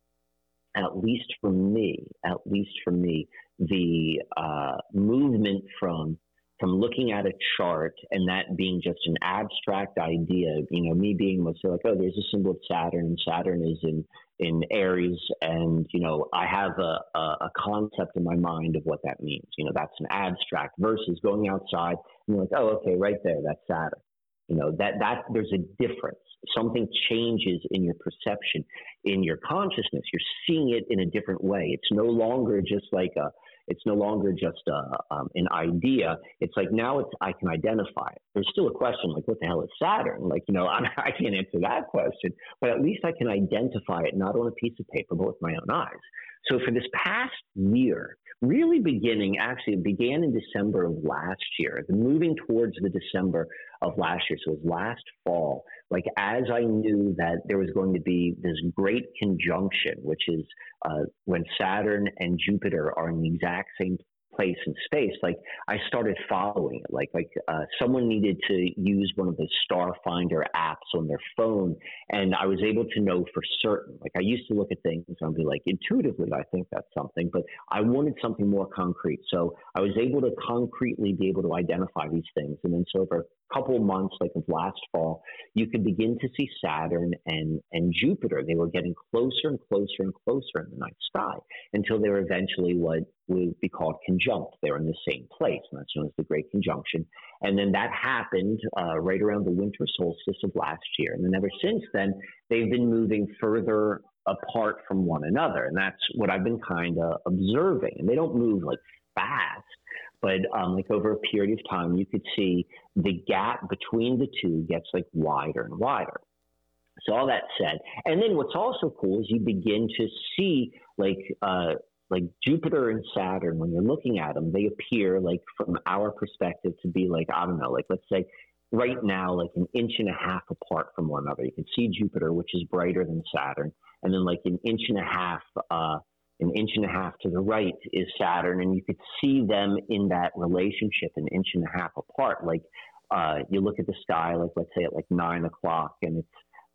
at least for me, at least for me, the uh, movement from from looking at a chart and that being just an abstract idea, you know, me being was like, oh, there's a symbol of Saturn, and Saturn is in in Aries, and you know, I have a, a a concept in my mind of what that means. You know, that's an abstract versus going outside and you're like, oh, okay, right there, that's Saturn. You know, that that there's a difference. Something changes in your perception, in your consciousness. You're seeing it in a different way. It's no longer just like a It's no longer just uh, um, an idea. It's like now it's I can identify it. There's still a question like, what the hell is Saturn? Like, you know, I'm, I can't answer that question, but at least I can identify it not on a piece of paper, but with my own eyes. So for this past year, really beginning, actually it began in December of last year, moving towards the December of last year. So it was last fall, like as I knew that there was going to be this great conjunction, which is uh, when Saturn and Jupiter are in the exact same place in space, like I started following it. Like, like uh, someone needed to use one of the Starfinder apps on their phone, and I was able to know for certain. Like I used to look at things and be like, intuitively, I think that's something, but I wanted something more concrete. So I was able to concretely be able to identify these things. And then so over a couple months, like of last fall, you could begin to see Saturn and, and Jupiter. They were getting closer and closer and closer in the night sky until they were eventually what would be called conjunct. They're in the same place, and that's known as the Great Conjunction. And then that happened uh, right around the winter solstice of last year. And then ever since then, they've been moving further apart from one another. And that's what I've been kind of observing. And they don't move like fast, but um, like over a period of time, you could see the gap between the two gets like wider and wider. So all that said, and then what's also cool is you begin to see like, uh, like Jupiter and Saturn, when you're looking at them, they appear like from our perspective to be like, I don't know, like let's say right now like an inch and a half apart from one another. You can see Jupiter, which is brighter than Saturn, and then like an inch and a half, uh, an inch and a half to the right is Saturn, and you could see them in that relationship, an inch and a half apart. Like uh, you look at the sky, like let's say at like nine o'clock, and it's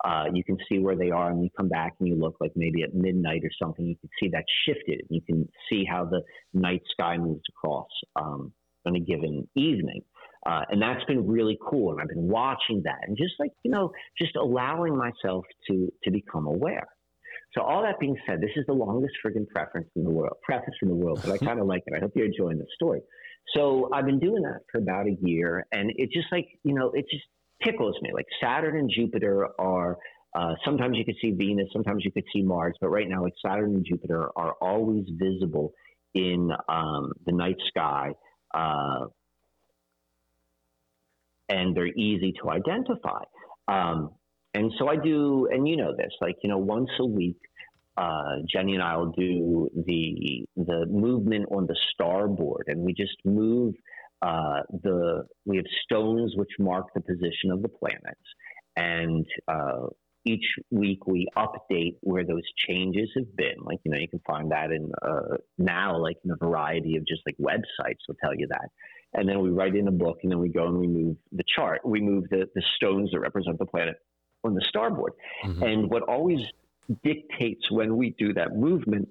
uh, you can see where they are, and you come back and you look like maybe at midnight or something. You can see that shifted. You can see how the night sky moves across um, on a given evening. Uh, and that's been really cool, and I've been watching that, and just like, you know, just allowing myself to to become aware. So all that being said, this is the longest friggin' preference in the world, preface in the world, but I kind of like it. I hope you're enjoying the story. So I've been doing that for about a year, and it just like, you know, it just tickles me. Like Saturn and Jupiter are, uh, sometimes you could see Venus, sometimes you could see Mars, but right now, like Saturn and Jupiter are always visible in um, the night sky, uh, and they're easy to identify. Um, and so I do, and you know this, like, you know, once a week, uh, Jenny and I will do the the movement on the starboard, and we just move uh, the, we have stones which mark the position of the planets. And uh, each week we update where those changes have been. Like, you know, you can find that in uh, now, like in a variety of just like websites will tell you that. And then we write in a book, and then we go and we move the chart. We move the, the stones that represent the planet on the starboard. Mm-hmm. And what always dictates when we do that movement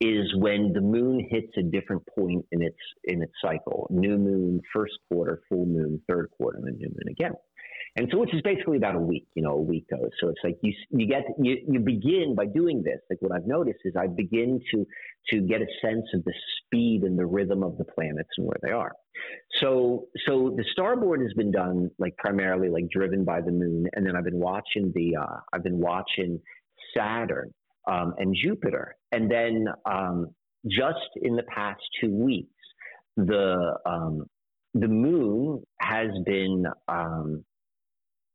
is when the moon hits a different point in its in its cycle. New moon, first quarter, full moon, third quarter, and then new moon again. And so, which is basically about a week, you know, a week goes. So it's like you you get you, you begin by doing this. Like what I've noticed is I begin to to get a sense of the speed and the rhythm of the planets and where they are. So so the starboard has been done like primarily like driven by the moon, and then I've been watching the uh, I've been watching Saturn um, and Jupiter, and then um, just in the past two weeks, the um, the moon has been um,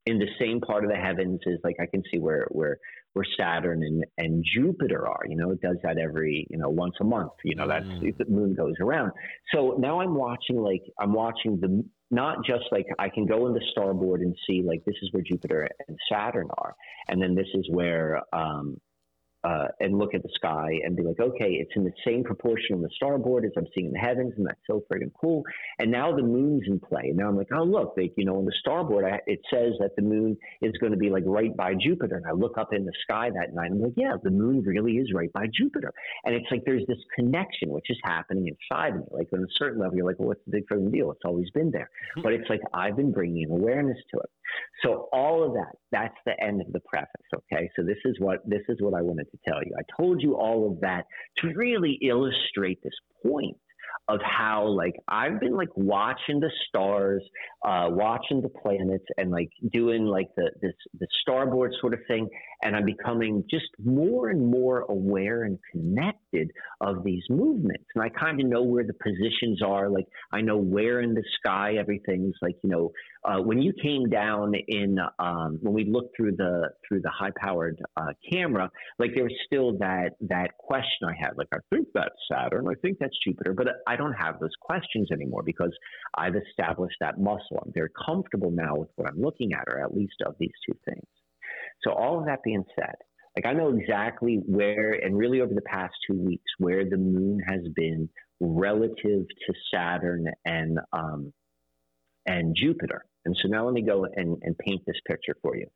in the same part of the heavens is like I can see where where where Saturn and, and Jupiter are. You know, it does that every, you know, once a month. You know, that's mm. the moon goes around. So now I'm watching like I'm watching the not just like I can go in the starboard and see like this is where Jupiter and Saturn are, and then this is where um, uh, and look at the sky and be like, okay, it's in the same proportion on the starboard as I'm seeing in the heavens, and that's so friggin' cool. And now the moon's in play. And now I'm like, oh look, like you know, on the starboard, I, it says that the moon is going to be like right by Jupiter. And I look up in the sky that night, and I'm like, yeah, the moon really is right by Jupiter. And it's like there's this connection which is happening inside me. Like on a certain level, you're like, well, what's the big friggin' deal? It's always been there. But it's like I've been bringing awareness to it. So all of that, that's the end of the preface, okay? So this is what this is what I wanted to tell you. I told you all of that to really illustrate this point of how, like, I've been, like, watching the stars, uh, watching the planets, and, like, doing, like, the this the starboard sort of thing, and I'm becoming just more and more aware and connected of these movements. And I kind of know where the positions are. Like, I know where in the sky everything's, like, you know, uh, when you came down in, um, when we looked through the through the high-powered uh, camera, like, there was still that, that question I had. Like, I think that's Saturn. I think that's Jupiter. But I I don't have those questions anymore because I've established that muscle. I'm very comfortable now with what I'm looking at, or at least of these two things. So all of that being said, like I know exactly where, and really over the past two weeks, where the moon has been relative to Saturn and um, and Jupiter. And so now let me go and, and paint this picture for you.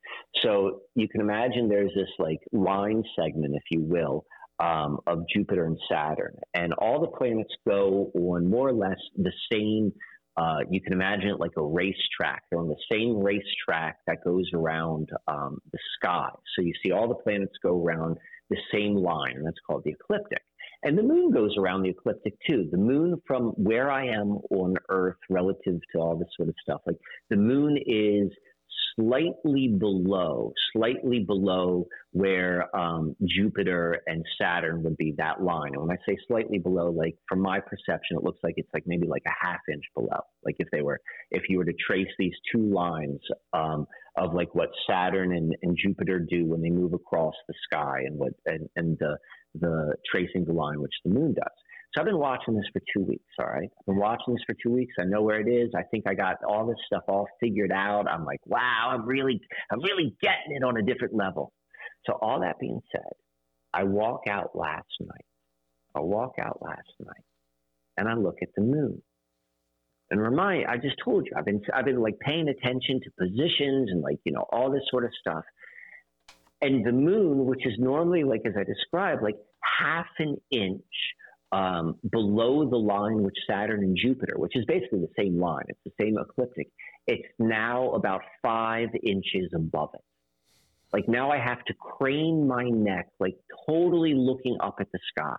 So you can imagine there's this like line segment, if you will, Um, of Jupiter and Saturn, and all the planets go on more or less the same. Uh, you can imagine it like a racetrack. They're on the same racetrack that goes around um, the sky. So you see all the planets go around the same line, and that's called the ecliptic. And the moon goes around the ecliptic too. The moon from where I am on Earth relative to all this sort of stuff, like the moon is slightly below, slightly below where um, Jupiter and Saturn would be, that line. And when I say slightly below, like from my perception, it looks like it's like maybe like a half inch below. Like if they were, if you were to trace these two lines um, of like what Saturn and, and Jupiter do when they move across the sky, and what and, and the the tracing the line which the moon does. So I've been watching this for two weeks, all right? I've been watching this for two weeks. I know where it is. I think I got all this stuff all figured out. I'm like, wow, I'm really, I'm really getting it on a different level. So all that being said, I walk out last night. I walk out last night, and I look at the moon. And remind, I just told you, I've been, I've been like paying attention to positions and like, you know, all this sort of stuff. And the moon, which is normally like, as I described, like half an inch um, below the line which Saturn and Jupiter, which is basically the same line, it's the same ecliptic. It's now about five inches above it. Like now I have to crane my neck, like totally looking up at the sky.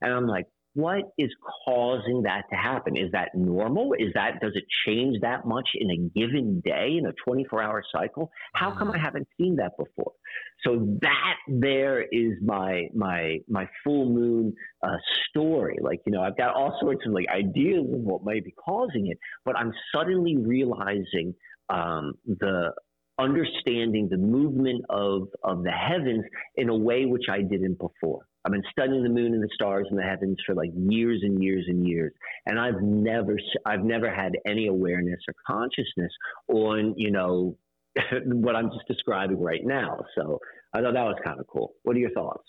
And I'm like, what is causing that to happen? Is that normal? Is that, does it change that much in a given day, in a twenty-four hour cycle? How come I haven't seen that before? So that there is my my my full moon uh, story. Like, you know, I've got all sorts of like ideas of what might be causing it, but I'm suddenly realizing um, the understanding the movement of of the heavens in a way which I didn't before. I've been studying the moon and the stars and the heavens for like years and years and years. And I've never, I've never had any awareness or consciousness on, you know, what I'm just describing right now. So I thought that was kind of cool. What are your thoughts?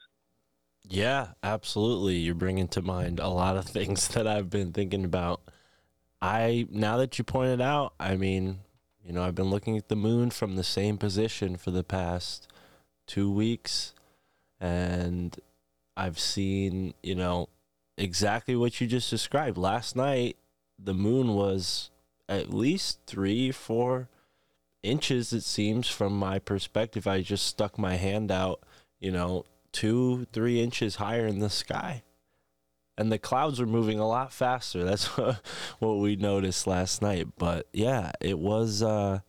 Yeah, absolutely. You're bringing to mind a lot of things that I've been thinking about. I, now that you pointed out, I mean, you know, I've been looking at the moon from the same position for the past two weeks and I've seen, you know, exactly what you just described. Last night, the moon was at least three, four inches, it seems, from my perspective. I just stuck my hand out, you know, two, three inches higher in the sky. And the clouds were moving a lot faster. That's what we noticed last night. But, yeah, it was, uh,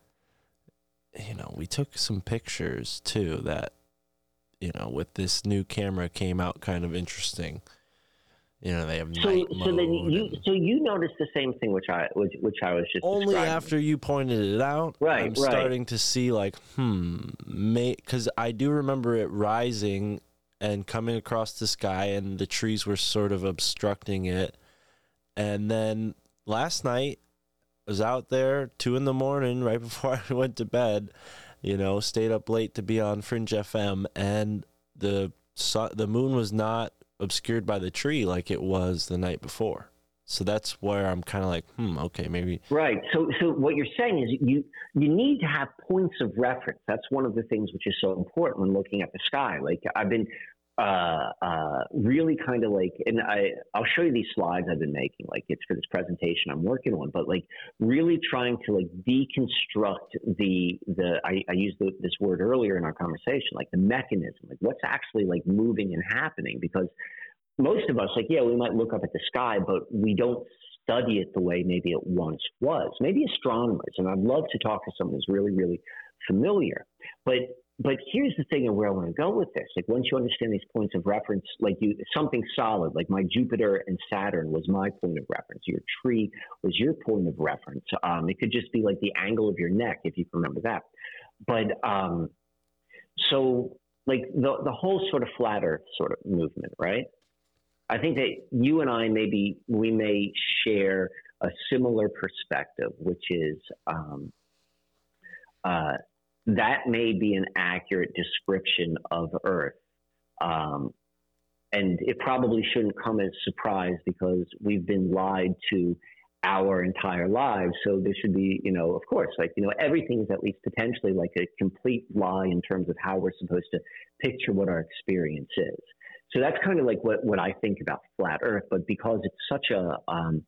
you know, we took some pictures, too, that, you know, with this new camera came out kind of interesting. You know, they have so, night mode. So then you, and, so you noticed the same thing, which I, which, which I was just only describing. After you pointed it out. Right, I'm right. starting to see like, hmm, may, because I do remember it rising and coming across the sky, and the trees were sort of obstructing it. And then last night, I was out there two in the morning, right before I went to bed. You know, stayed up late to be on Fringe F M, and the sun, the moon was not obscured by the tree like it was the night before. So that's where I'm kind of like, hmm, okay, maybe. Right. So, so what you're saying is you you need to have points of reference. That's one of the things which is so important when looking at the sky. Like I've been uh, uh, really kind of like, and I I'll show you these slides I've been making. Like it's for this presentation I'm working on, but like really trying to like deconstruct the the. I, I used the, this word earlier in our conversation, like the mechanism, like what's actually like moving and happening, because most of us, like, yeah, we might look up at the sky, but we don't study it the way maybe it once was. Maybe astronomers, and I'd love to talk to someone who's really, really familiar. But but here's the thing, and where I want to go with this. Like, once you understand these points of reference, like you, something solid, like my Jupiter and Saturn was my point of reference. Your tree was your point of reference. Um, it could just be like the angle of your neck, if you can remember that. But um, so, like, the the whole sort of flat earth sort of movement, right? I think that you and I maybe we may share a similar perspective, which is um, uh, that may be an accurate description of Earth. Um, and it probably shouldn't come as a surprise because we've been lied to our entire lives. So there should be, you know, of course, like, you know, everything is at least potentially like a complete lie in terms of how we're supposed to picture what our experience is. So that's kind of like what, what I think about flat Earth, but because it's such a um,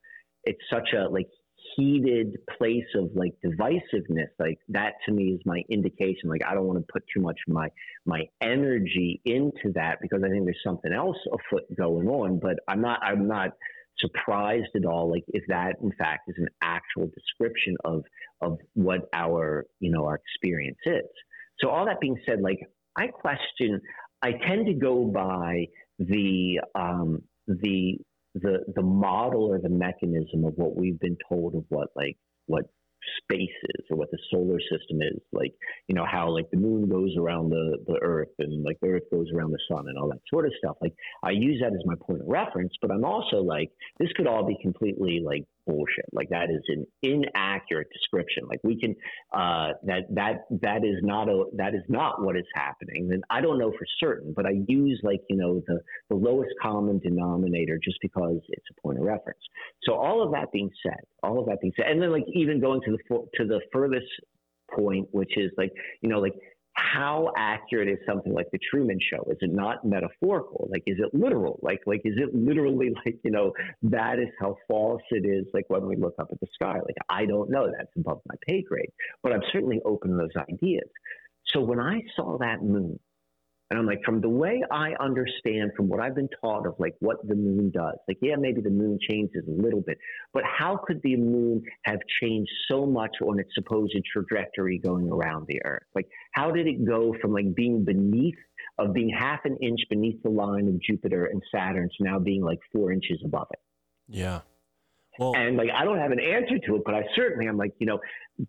it's such a like heated place of like divisiveness, like that to me is my indication. Like I don't want to put too much of my my energy into that because I think there's something else afoot going on. But I'm not I'm not surprised at all. Like if that in fact is an actual description of of what our you know our experience is. So all that being said, like I question. I tend to go by the um, the the the model or the mechanism of what we've been told of what like what space is or what the solar system is, like, you know, how like the moon goes around the, the earth and like the earth goes around the sun and all that sort of stuff. Like, I use that as my point of reference, but I'm also like, this could all be completely like bullshit. Like, that is an inaccurate description. Like, we can, uh, that, that, that is not a, that is not what is happening. And I don't know for certain, but I use like, you know, the, the lowest common denominator just because it's a point of reference. So all of that being said, all of that being said, and then like even going to the, to the furthest point, which is like, you know, like, how accurate is something like the Truman Show? Is it not metaphorical? Like, is it literal? Like, like, is it literally like, you know, that is how false it is? Like, when we look up at the sky, like, I don't know, that's above my pay grade, but I'm certainly open to those ideas. So when I saw that moon, and I'm like, from the way I understand, from what I've been taught of like what the moon does, like, yeah, maybe the moon changes a little bit, but how could the moon have changed so much on its supposed trajectory going around the earth? Like, how did it go from like being beneath, of being half an inch beneath the line of Jupiter and Saturn to now being like four inches above it? Yeah. Well, and like, I don't have an answer to it, but I certainly am like, you know,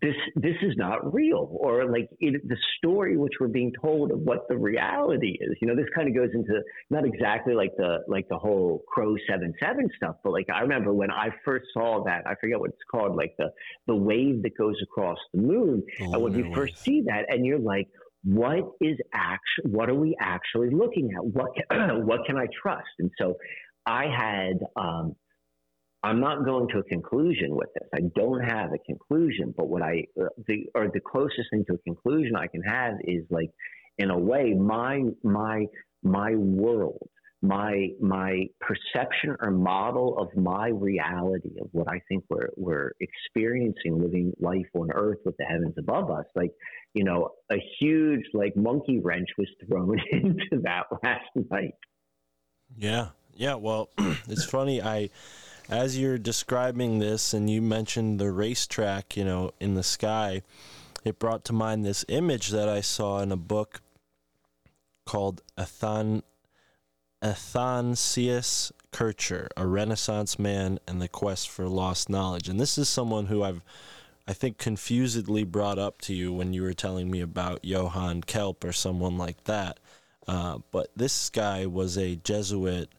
this this is not real, or like it, the story which we're being told of what the reality is. You know, this kind of goes into not exactly like the like the whole Crow seven seven stuff, but like, I remember when I first saw that, I forget what it's called, like the the wave that goes across the moon, oh, and when you first see that, and you're like, what is actually, what are we actually looking at? What can, what can I trust? And so I had. Um, I'm not going to a conclusion with this. I don't have a conclusion, but what I, the, or the closest thing to a conclusion I can have is like, in a way, my, my, my world, my, my perception or model of my reality of what I think we're, we're experiencing living life on earth with the heavens above us. Like, you know, a huge like monkey wrench was thrown into that last night. Yeah. Yeah. Well, it's funny. I, As you're describing this, and you mentioned the racetrack, you know, in the sky, it brought to mind this image that I saw in a book called Athan- Athanasius Kircher, A Renaissance Man and the Quest for Lost Knowledge. And this is someone who I've, I think, confusedly brought up to you when you were telling me about Johann Kepler or someone like that. Uh, but this guy was a Jesuit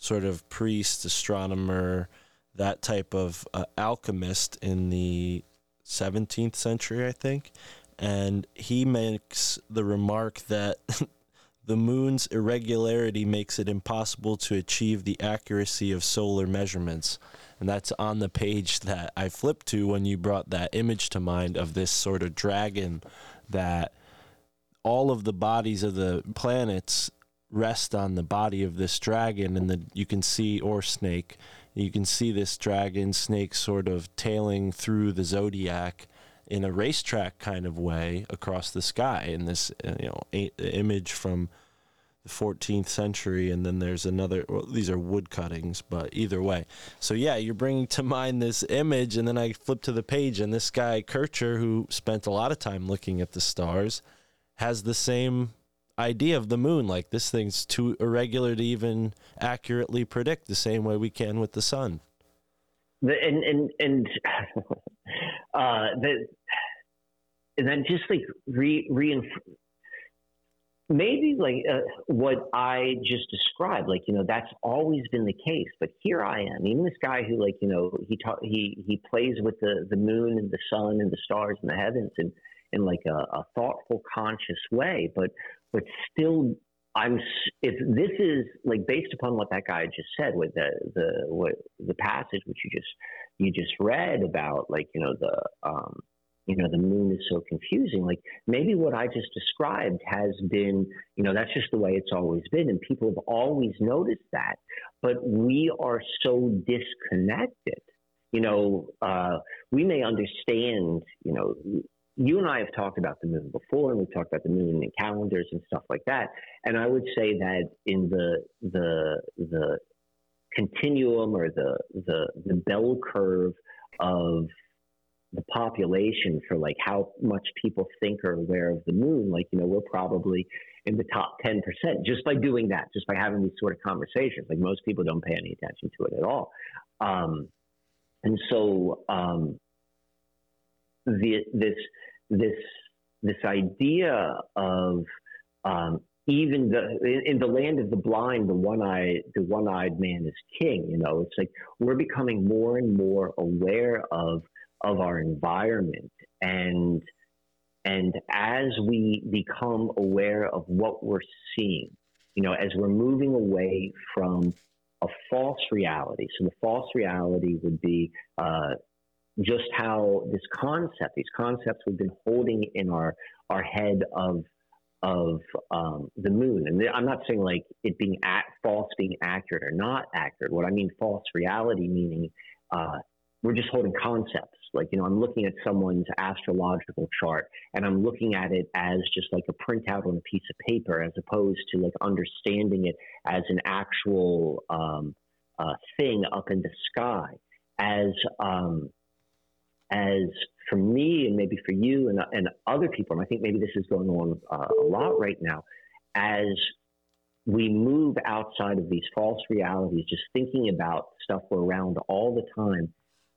sort of priest, astronomer, that type of uh, alchemist in the seventeenth century, I think. And he makes the remark that the moon's irregularity makes it impossible to achieve the accuracy of solar measurements. And that's on the page that I flipped to when you brought that image to mind of this sort of dragon that all of the bodies of the planets rest on the body of this dragon, and the, you can see, or snake, you can see this dragon snake sort of tailing through the zodiac in a racetrack kind of way across the sky in this, you know, a, image from the fourteenth century. And then there's another, well, these are wood cuttings, but either way. So yeah, you're bringing to mind this image, and then I flip to the page, and this guy Kircher, who spent a lot of time looking at the stars, has the same idea of the moon, like this thing's too irregular to even accurately predict, the same way we can with the sun. And and and uh, the, and then just like re reinforce maybe like uh, what I just described, like, you know, that's always been the case. But here I am, even this guy who, like, you know, he ta- he he plays with the the moon and the sun and the stars and the heavens and in like a, a thoughtful, conscious way, but but still, I'm if this is like based upon what that guy just said with the the what the passage which you just you just read about, like, you know, the um you know, the moon is so confusing. Like, maybe what I just described has been, you know, that's just the way it's always been, and people have always noticed that, but we are so disconnected. You know, uh, we may understand, you know. You and I have talked about the moon before, and we've talked about the moon and calendars and stuff like that. And I would say that in the the the continuum or the the, the bell curve of the population for like how much people think are aware of the moon, like, you know, we're probably in the top ten percent just by doing that, just by having these sort of conversations. Like, most people don't pay any attention to it at all. Um, and so um, the, this this this idea of um, even the in, in the land of the blind, the one eye the one eyed man is king. You know, it's like we're becoming more and more aware of of our environment, and and as we become aware of what we're seeing, you know, as we're moving away from a false reality. So the false reality would be uh, just how this concept, these concepts we've been holding in our our head of of um, the moon. And I'm not saying like it being at, false being accurate or not accurate. What I mean false reality meaning uh, we're just holding concepts. Like, you know, I'm looking at someone's astrological chart and I'm looking at it as just like a printout on a piece of paper, as opposed to like understanding it as an actual um, uh, thing up in the sky. As um, as for me, and maybe for you and, and other people, and I think maybe this is going on uh, a lot right now, as we move outside of these false realities, just thinking about stuff we're around all the time,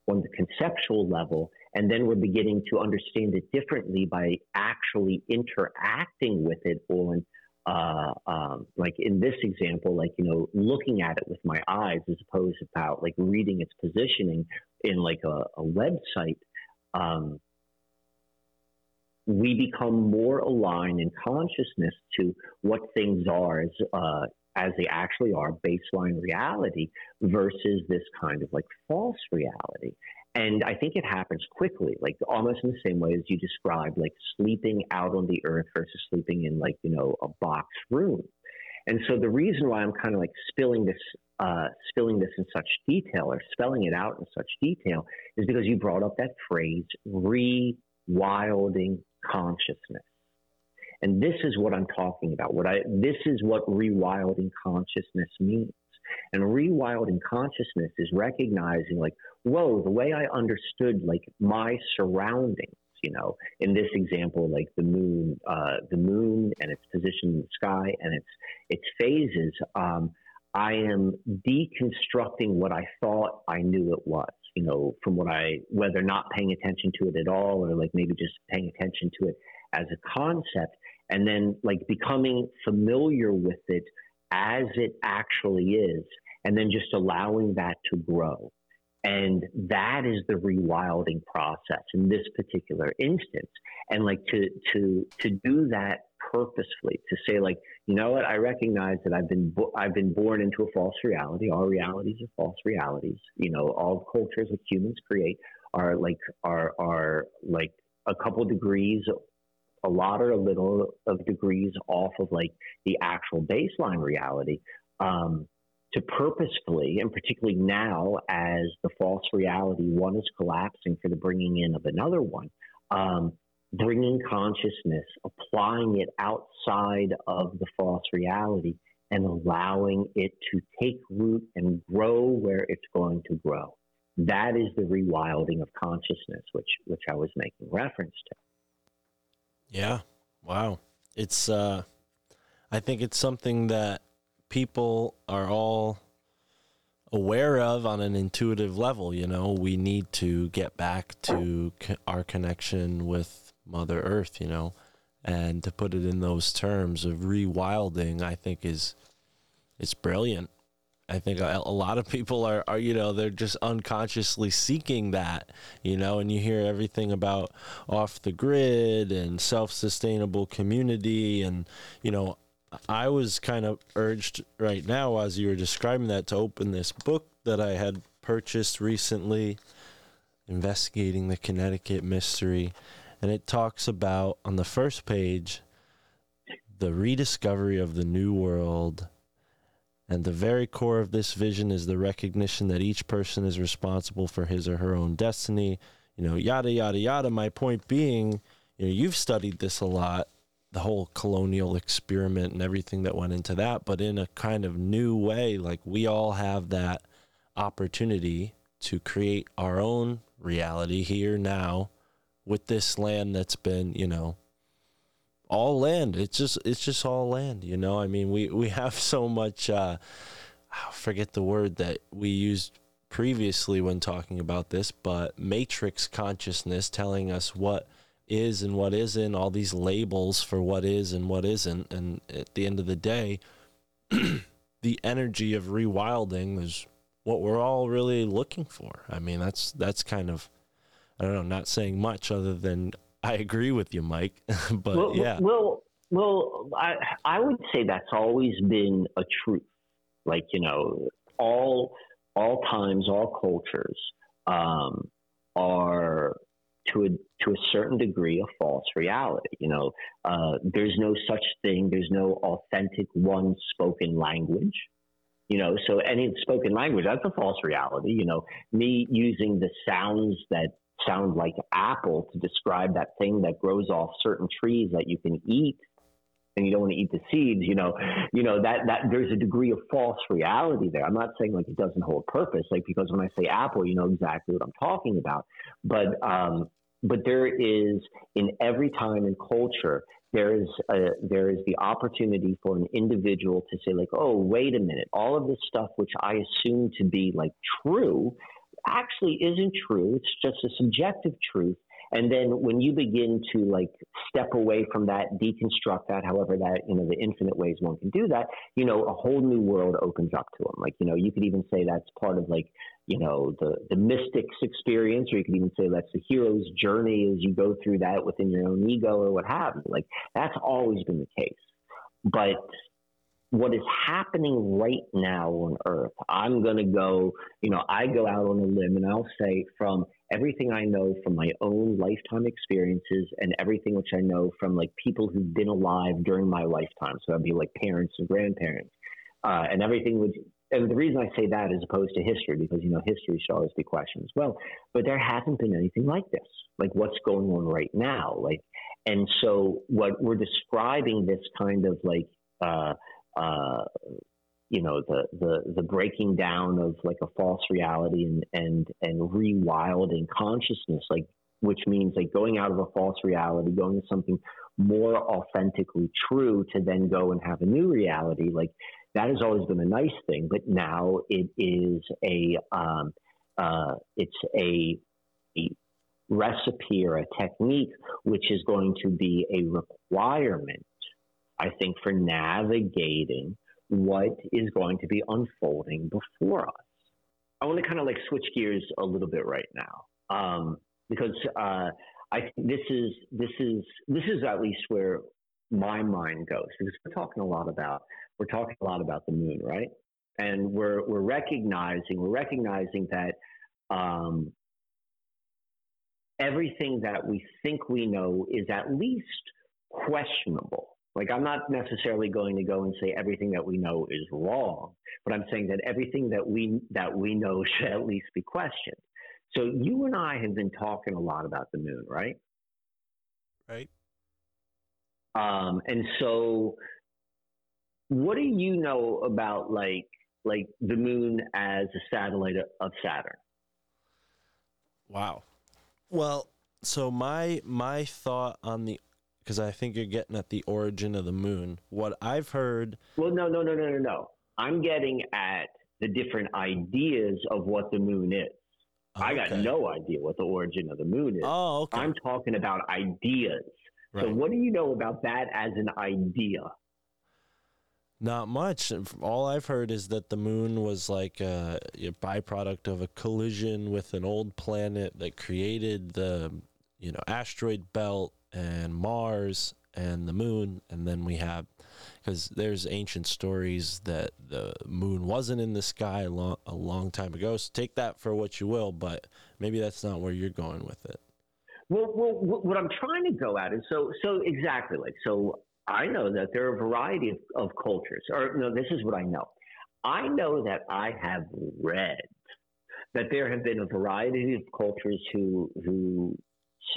on the conceptual level, and then we're beginning to understand it differently by actually interacting with it on, uh, um, like in this example, like, you know, looking at it with my eyes as opposed to about like reading its positioning in like a, a website. Um, we become more aligned in consciousness to what things are as, uh, as they actually are, baseline reality versus this kind of like false reality. And I think it happens quickly, like almost in the same way as you described, like sleeping out on the earth versus sleeping in like, you know, a box room. And so the reason why I'm kind of like spilling this, uh, spilling this in such detail or spelling it out in such detail is because you brought up that phrase, rewilding consciousness. And this is what I'm talking about. What I this is what rewilding consciousness means. And rewilding consciousness is recognizing, like, whoa, the way I understood, like, my surroundings. You know, in this example, like the moon, uh, the moon and its position in the sky and its its phases. Um, I am deconstructing what I thought I knew it was. You know, from what I whether not paying attention to it at all, or like maybe just paying attention to it as a concept, and then like becoming familiar with it as it actually is, and then just allowing that to grow. And that is the rewilding process in this particular instance. And like to to to do that purposefully, to say like, you know what, I recognize that I've been bo- I've been born into a false reality. All realities are false realities. You know, all cultures that humans create are like are are like a couple degrees, a lot or a little of degrees off of like the actual baseline reality, um, to purposefully, and particularly now as the false reality one is collapsing for the bringing in of another one, um, bringing consciousness, applying it outside of the false reality and allowing it to take root and grow where it's going to grow. That is the rewilding of consciousness, which, which I was making reference to. Yeah. Wow. It's, uh, I think it's something that people are all aware of on an intuitive level. You know, we need to get back to co- our connection with Mother Earth, you know, and to put it in those terms of rewilding, I think is, it's brilliant. I think a, a lot of people are, are, you know, they're just unconsciously seeking that, you know, and you hear everything about off the grid and self-sustainable community. And, you know, I was kind of urged right now, as you were describing that, to open this book that I had purchased recently, Investigating the Connecticut Mystery. And it talks about, on the first page, the rediscovery of the New World. And the very core of this vision is the recognition that each person is responsible for his or her own destiny. You know, yada, yada, yada. My point being, you know, you've studied this a lot, the whole colonial experiment and everything that went into that, but in a kind of new way, like we all have that opportunity to create our own reality here now with this land that's been, you know, all land. It's just, it's just all land. You know, I mean, we, we have so much, uh, I forget the word that we used previously when talking about this, but matrix consciousness telling us what is and what isn't, all these labels for what is and what isn't. And at the end of the day, the energy of rewilding is what we're all really looking for. I mean, that's, that's kind of, I don't know, not saying much other than I agree with you, Mike, but well, yeah. Well, well, I, I would say that's always been a truth. Like, you know, all, all times, all cultures um, are to a, to a certain degree a false reality. You know, uh, there's no such thing. There's no authentic one spoken language. You know, so any spoken language, that's a false reality. You know, me using the sounds that sound like apple to describe that thing that grows off certain trees that you can eat and you don't want to eat the seeds, you know, you know, that, that there's a degree of false reality there. I'm not saying like it doesn't hold purpose, like, because when I say apple, you know exactly what I'm talking about. But, um, but there is, in every time and culture, there is a, there is the opportunity for an individual to say like, oh, wait a minute, all of this stuff, which I assume to be like true, actually isn't true. It's just a subjective truth. And then when you begin to like step away from that, deconstruct that, however that, you know, the infinite ways one can do that, you know, a whole new world opens up to them. Like, you know, you could even say that's part of like, you know, the, the mystic's experience, or you could even say that's the hero's journey as you go through that within your own ego or what have you. Like, that's always been the case. But what is happening right now on Earth, I'm going to go, you know, I go out on a limb and I'll say from everything I know from my own lifetime experiences and everything which I know from like people who've been alive during my lifetime. So that'd be like parents and grandparents uh, and everything would. And the reason I say that as opposed to history, because, you know, history should always be questioned as well, but there hasn't been anything like this, like what's going on right now. Like, and so what we're describing this kind of like, uh, Uh, you know, the, the the breaking down of like a false reality and and and rewilding consciousness, like, which means like going out of a false reality, going to something more authentically true to then go and have a new reality. Like, that has always been a nice thing, but now it is a um, uh, it's a, a recipe or a technique which is going to be a requirement, I think, for navigating what is going to be unfolding before us. I want to kind of like switch gears a little bit right now, um, because uh, I this is this is this is at least where my mind goes. Because we're talking a lot about we're talking a lot about the moon, right? And we're we're recognizing we're recognizing that um, everything that we think we know is at least questionable. Like, I'm not necessarily going to go and say everything that we know is wrong, but I'm saying that everything that we that we know should at least be questioned. So you and I have been talking a lot about the moon, right? Right. Um, and so what do you know about, like, like the moon as a satellite of Saturn? Wow. Well, so my my thought on the, because I think you're getting at the origin of the moon. What I've heard... Well, no, no, no, no, no, no. I'm getting at the different ideas of what the moon is. Okay. I got no idea what the origin of the moon is. Oh, okay. I'm talking about ideas. Right. So what do you know about that as an idea? Not much. All I've heard is that the moon was like a, a byproduct of a collision with an old planet that created the, you know, asteroid belt and Mars and the moon. And then we have, because there's ancient stories that the moon wasn't in the sky a long, a long time ago. So take that for what you will, but maybe that's not where you're going with it. Well, well what I'm trying to go at is so, so exactly like, so I know that there are a variety of, of cultures, or no, this is what I know. I know that I have read that there have been a variety of cultures who, who,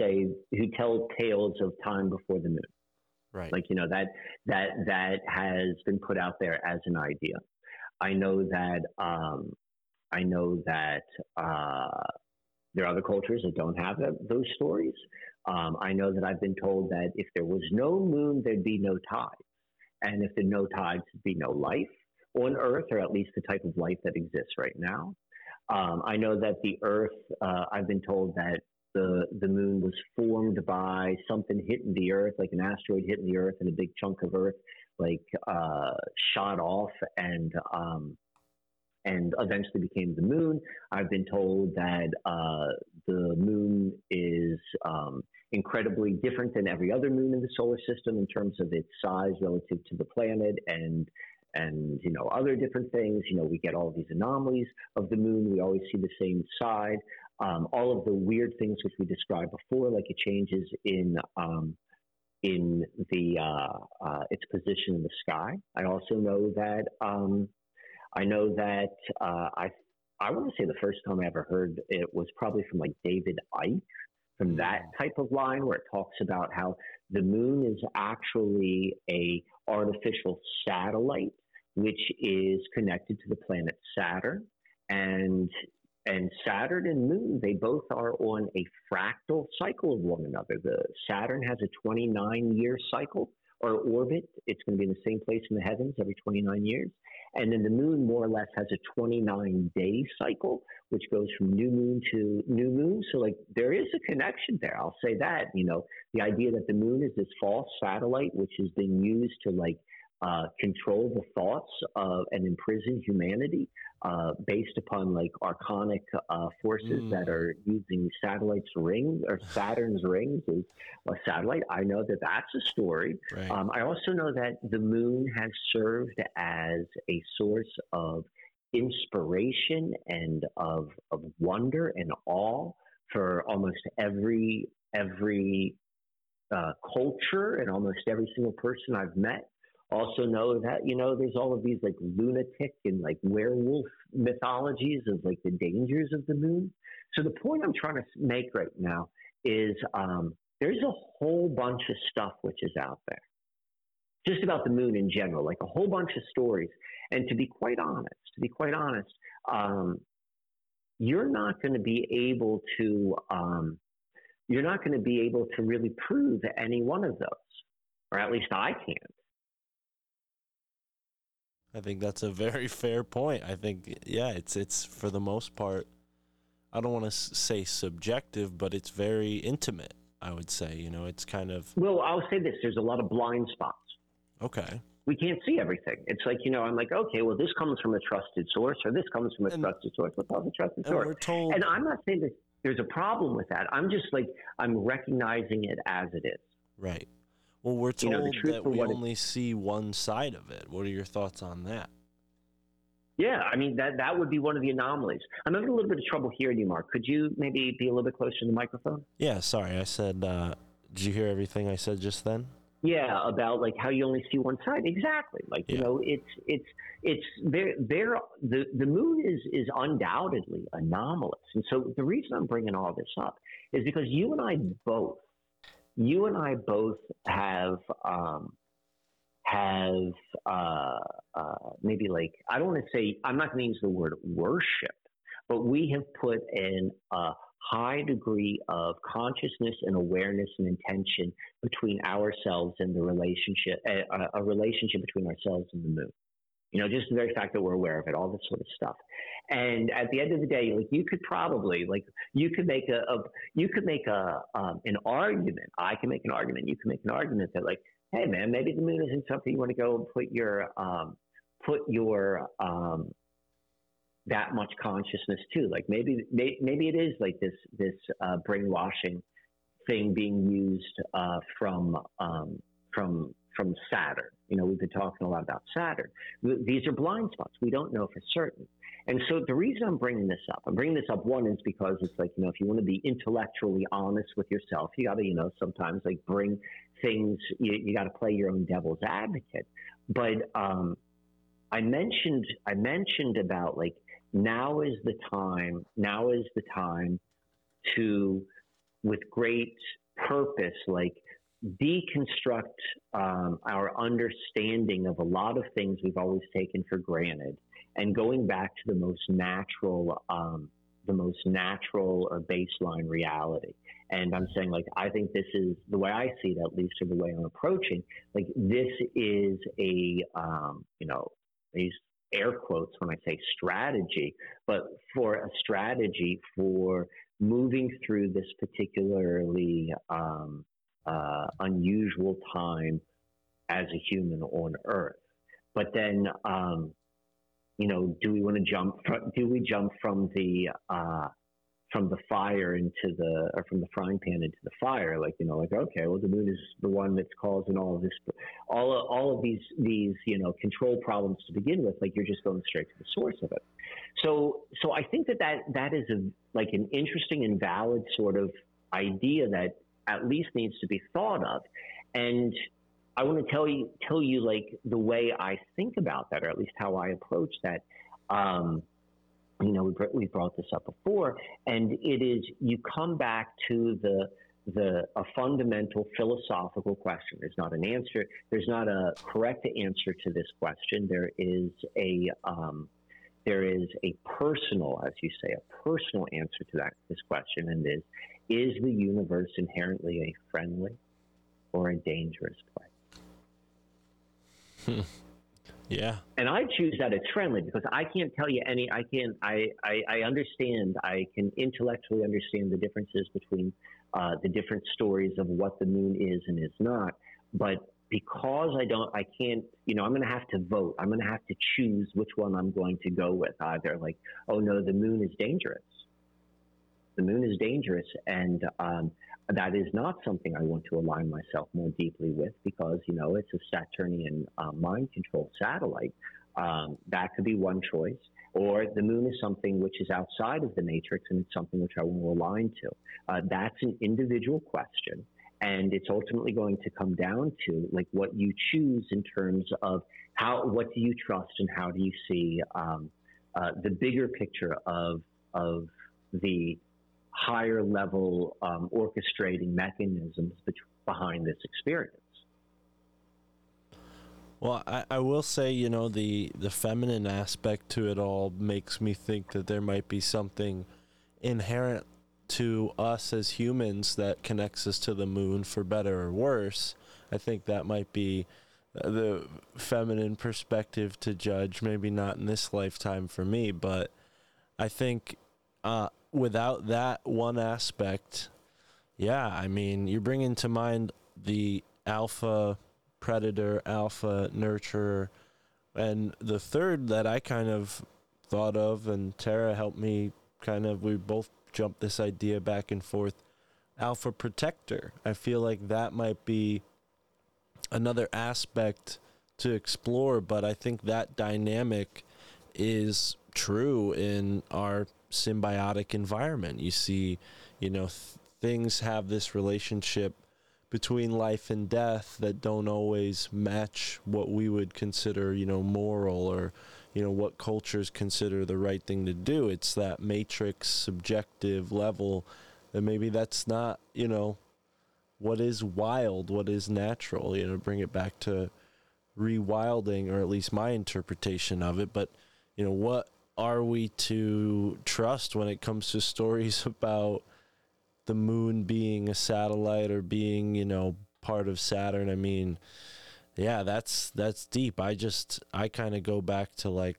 say who tell tales of time before the moon, right? Like, you know, that that that has been put out there as an idea. I know that um, I know that uh, there are other cultures that don't have that, those stories. Um, I know that I've been told that if there was no moon, there'd be no tides, and if there were no tides, there'd be no life on Earth, or at least the type of life that exists right now. Um, I know that the Earth, uh, I've been told that the the moon was formed by something hitting the Earth, like an asteroid hitting the Earth, and a big chunk of Earth like uh, shot off and um, and eventually became the moon. I've been told that uh, the moon is um, incredibly different than every other moon in the solar system in terms of its size relative to the planet and and, you know, other different things. You know, we get all these anomalies of the moon. We always see the same side. Um, all of the weird things which we described before, like it changes in um, in the uh, uh, its position in the sky. I also know that um, I know that uh, I I want to say the first time I ever heard it was probably from like David Icke, from that type of line where it talks about how the moon is actually a artificial satellite which is connected to the planet Saturn, and and Saturn and moon, they both are on a fractal cycle of one another. The Saturn has a twenty-nine year cycle or orbit. It's going to be in the same place in the heavens every twenty-nine years. And then the moon more or less has a twenty-nine day cycle, which goes from new moon to new moon. So like there is a connection there. I'll say that, you know, the idea that the moon is this false satellite, which is being used to like uh, control the thoughts of and imprison humanity uh, based upon like arcanic uh, forces mm. that are using satellites rings or Saturn's rings as a satellite. I know that that's a story. Right. Um, I also know that the moon has served as a source of inspiration and of, of wonder and awe for almost every, every uh, culture and almost every single person I've met. Also know that, you know, there's all of these like lunatic and like werewolf mythologies of like the dangers of the moon. So the point I'm trying to make right now is um, there's a whole bunch of stuff which is out there, just about the moon in general, like a whole bunch of stories. And to be quite honest, to be quite honest, um, you're not going to be able to, um, you're not going to be able to really prove any one of those, or at least I can't. I think that's a very fair point. I think, yeah, it's it's for the most part, I don't want to say subjective, but it's very intimate, I would say. You know, it's kind of... Well, I'll say this. There's a lot of blind spots. Okay. We can't see everything. It's like, you know, I'm like, okay, well, this comes from a trusted source, or this comes from a and, trusted source. What's a trusted and source? We're told... And I'm not saying that there's a problem with that. I'm just like, I'm recognizing it as it is. Right. Well, we're told you know, the truth that we only it, see one side of it. What are your thoughts on that? Yeah, I mean, that that would be one of the anomalies. I'm having a little bit of trouble hearing you, Mark. Could you maybe be a little bit closer to the microphone? Yeah, sorry. I said, uh, did you hear everything I said just then? Yeah, about like how you only see one side. Exactly. Like, yeah. you know, it's, it's, it's, they're, they're, the, the moon is, is undoubtedly anomalous. And so the reason I'm bringing all this up is because you and I both, You and I both have um, have uh, uh, maybe like, I don't want to say, I'm not going to use the word worship, but we have put in a high degree of consciousness and awareness and intention between ourselves and the relationship, a, a relationship between ourselves and the moon. You know, just the very fact that we're aware of it, all this sort of stuff. And at the end of the day, like you could probably, like you could make a, a you could make a um, an argument. I can make an argument. You can make an argument that, like, hey, man, maybe the moon isn't something you want to go and put your um, put your um, that much consciousness to. Like maybe may, maybe it is like this this uh, brainwashing thing being used uh, from um, from. from Saturn. You know, we've been talking a lot about Saturn. These are blind spots. We don't know for certain. And so the reason I'm bringing this up, I'm bringing this up, one, is because it's like, you know, if you want to be intellectually honest with yourself, you got to, you know, sometimes like bring things, you, you got to play your own devil's advocate. But um, I mentioned, I mentioned about like, now is the time, now is the time to, with great purpose, like, deconstruct um, our understanding of a lot of things we've always taken for granted, and going back to the most natural, um, the most natural or baseline reality. And I'm saying, like, I think this is the way I see it, at least, or the way I'm approaching. Like, this is a, um, you know, I use air quotes when I say strategy, but for a strategy for moving through this particularly um, uh, unusual time as a human on Earth. But then, um, you know, do we want to jump? From, do we jump from the uh, from the fire into the, or from the frying pan into the fire? Like, you know, like, okay, well, the moon is the one that's causing all of this, all of, all of these these you know control problems to begin with. Like, you're just going straight to the source of it. So, so I think that that, that is a like an interesting and valid sort of idea that at least needs to be thought of, and I want to tell you, tell you like the way I think about that, or at least how I approach that. Um, you know, we we brought this up before, and it is, you come back to the the a fundamental philosophical question. There's not an answer. There's not a correct answer to this question. There is a um, there is a personal, as you say, a personal answer to that this question, and is is the universe inherently a friendly or a dangerous place? Hmm. Yeah. And I choose that it's friendly because I can't tell you any, I can't, I, I, I understand, I can intellectually understand the differences between uh, the different stories of what the moon is and is not. But because I don't, I can't, you know, I'm going to have to vote. I'm going to have to choose which one I'm going to go with. Either like, oh no, the moon is dangerous. The moon is dangerous. And, um, that is not something I want to align myself more deeply with because, you know, it's a Saturnian uh, mind control satellite. Um, that could be one choice. Or the moon is something which is outside of the matrix and it's something which I want to align to. Uh, that's an individual question. And it's ultimately going to come down to like what you choose in terms of how, what do you trust and how do you see um, uh, the bigger picture of, of the higher level um, orchestrating mechanisms be- behind this experience. Well, I, I will say, you know, the, the feminine aspect to it all makes me think that there might be something inherent to us as humans that connects us to the moon for better or worse. I think that might be the feminine perspective to judge, maybe not in this lifetime for me, but I think uh, without that one aspect, yeah, I mean, you're bringing to mind the alpha predator, alpha nurturer, and the third that I kind of thought of, and Tara helped me kind of, we both jumped this idea back and forth, alpha protector. I feel like that might be another aspect to explore, but I think that dynamic is true in our symbiotic environment. You see, you know, th- things have this relationship between life and death that don't always match what we would consider, you know, moral, or, you know, what cultures consider the right thing to do. It's that matrix subjective level that maybe that's not, you know, what is wild, what is natural, you know, bring it back to rewilding, or at least my interpretation of it. But, you know, what are we to trust when it comes to stories about the moon being a satellite or being, you know, part of Saturn? I mean, yeah, that's, that's deep. I just, I kind of go back to like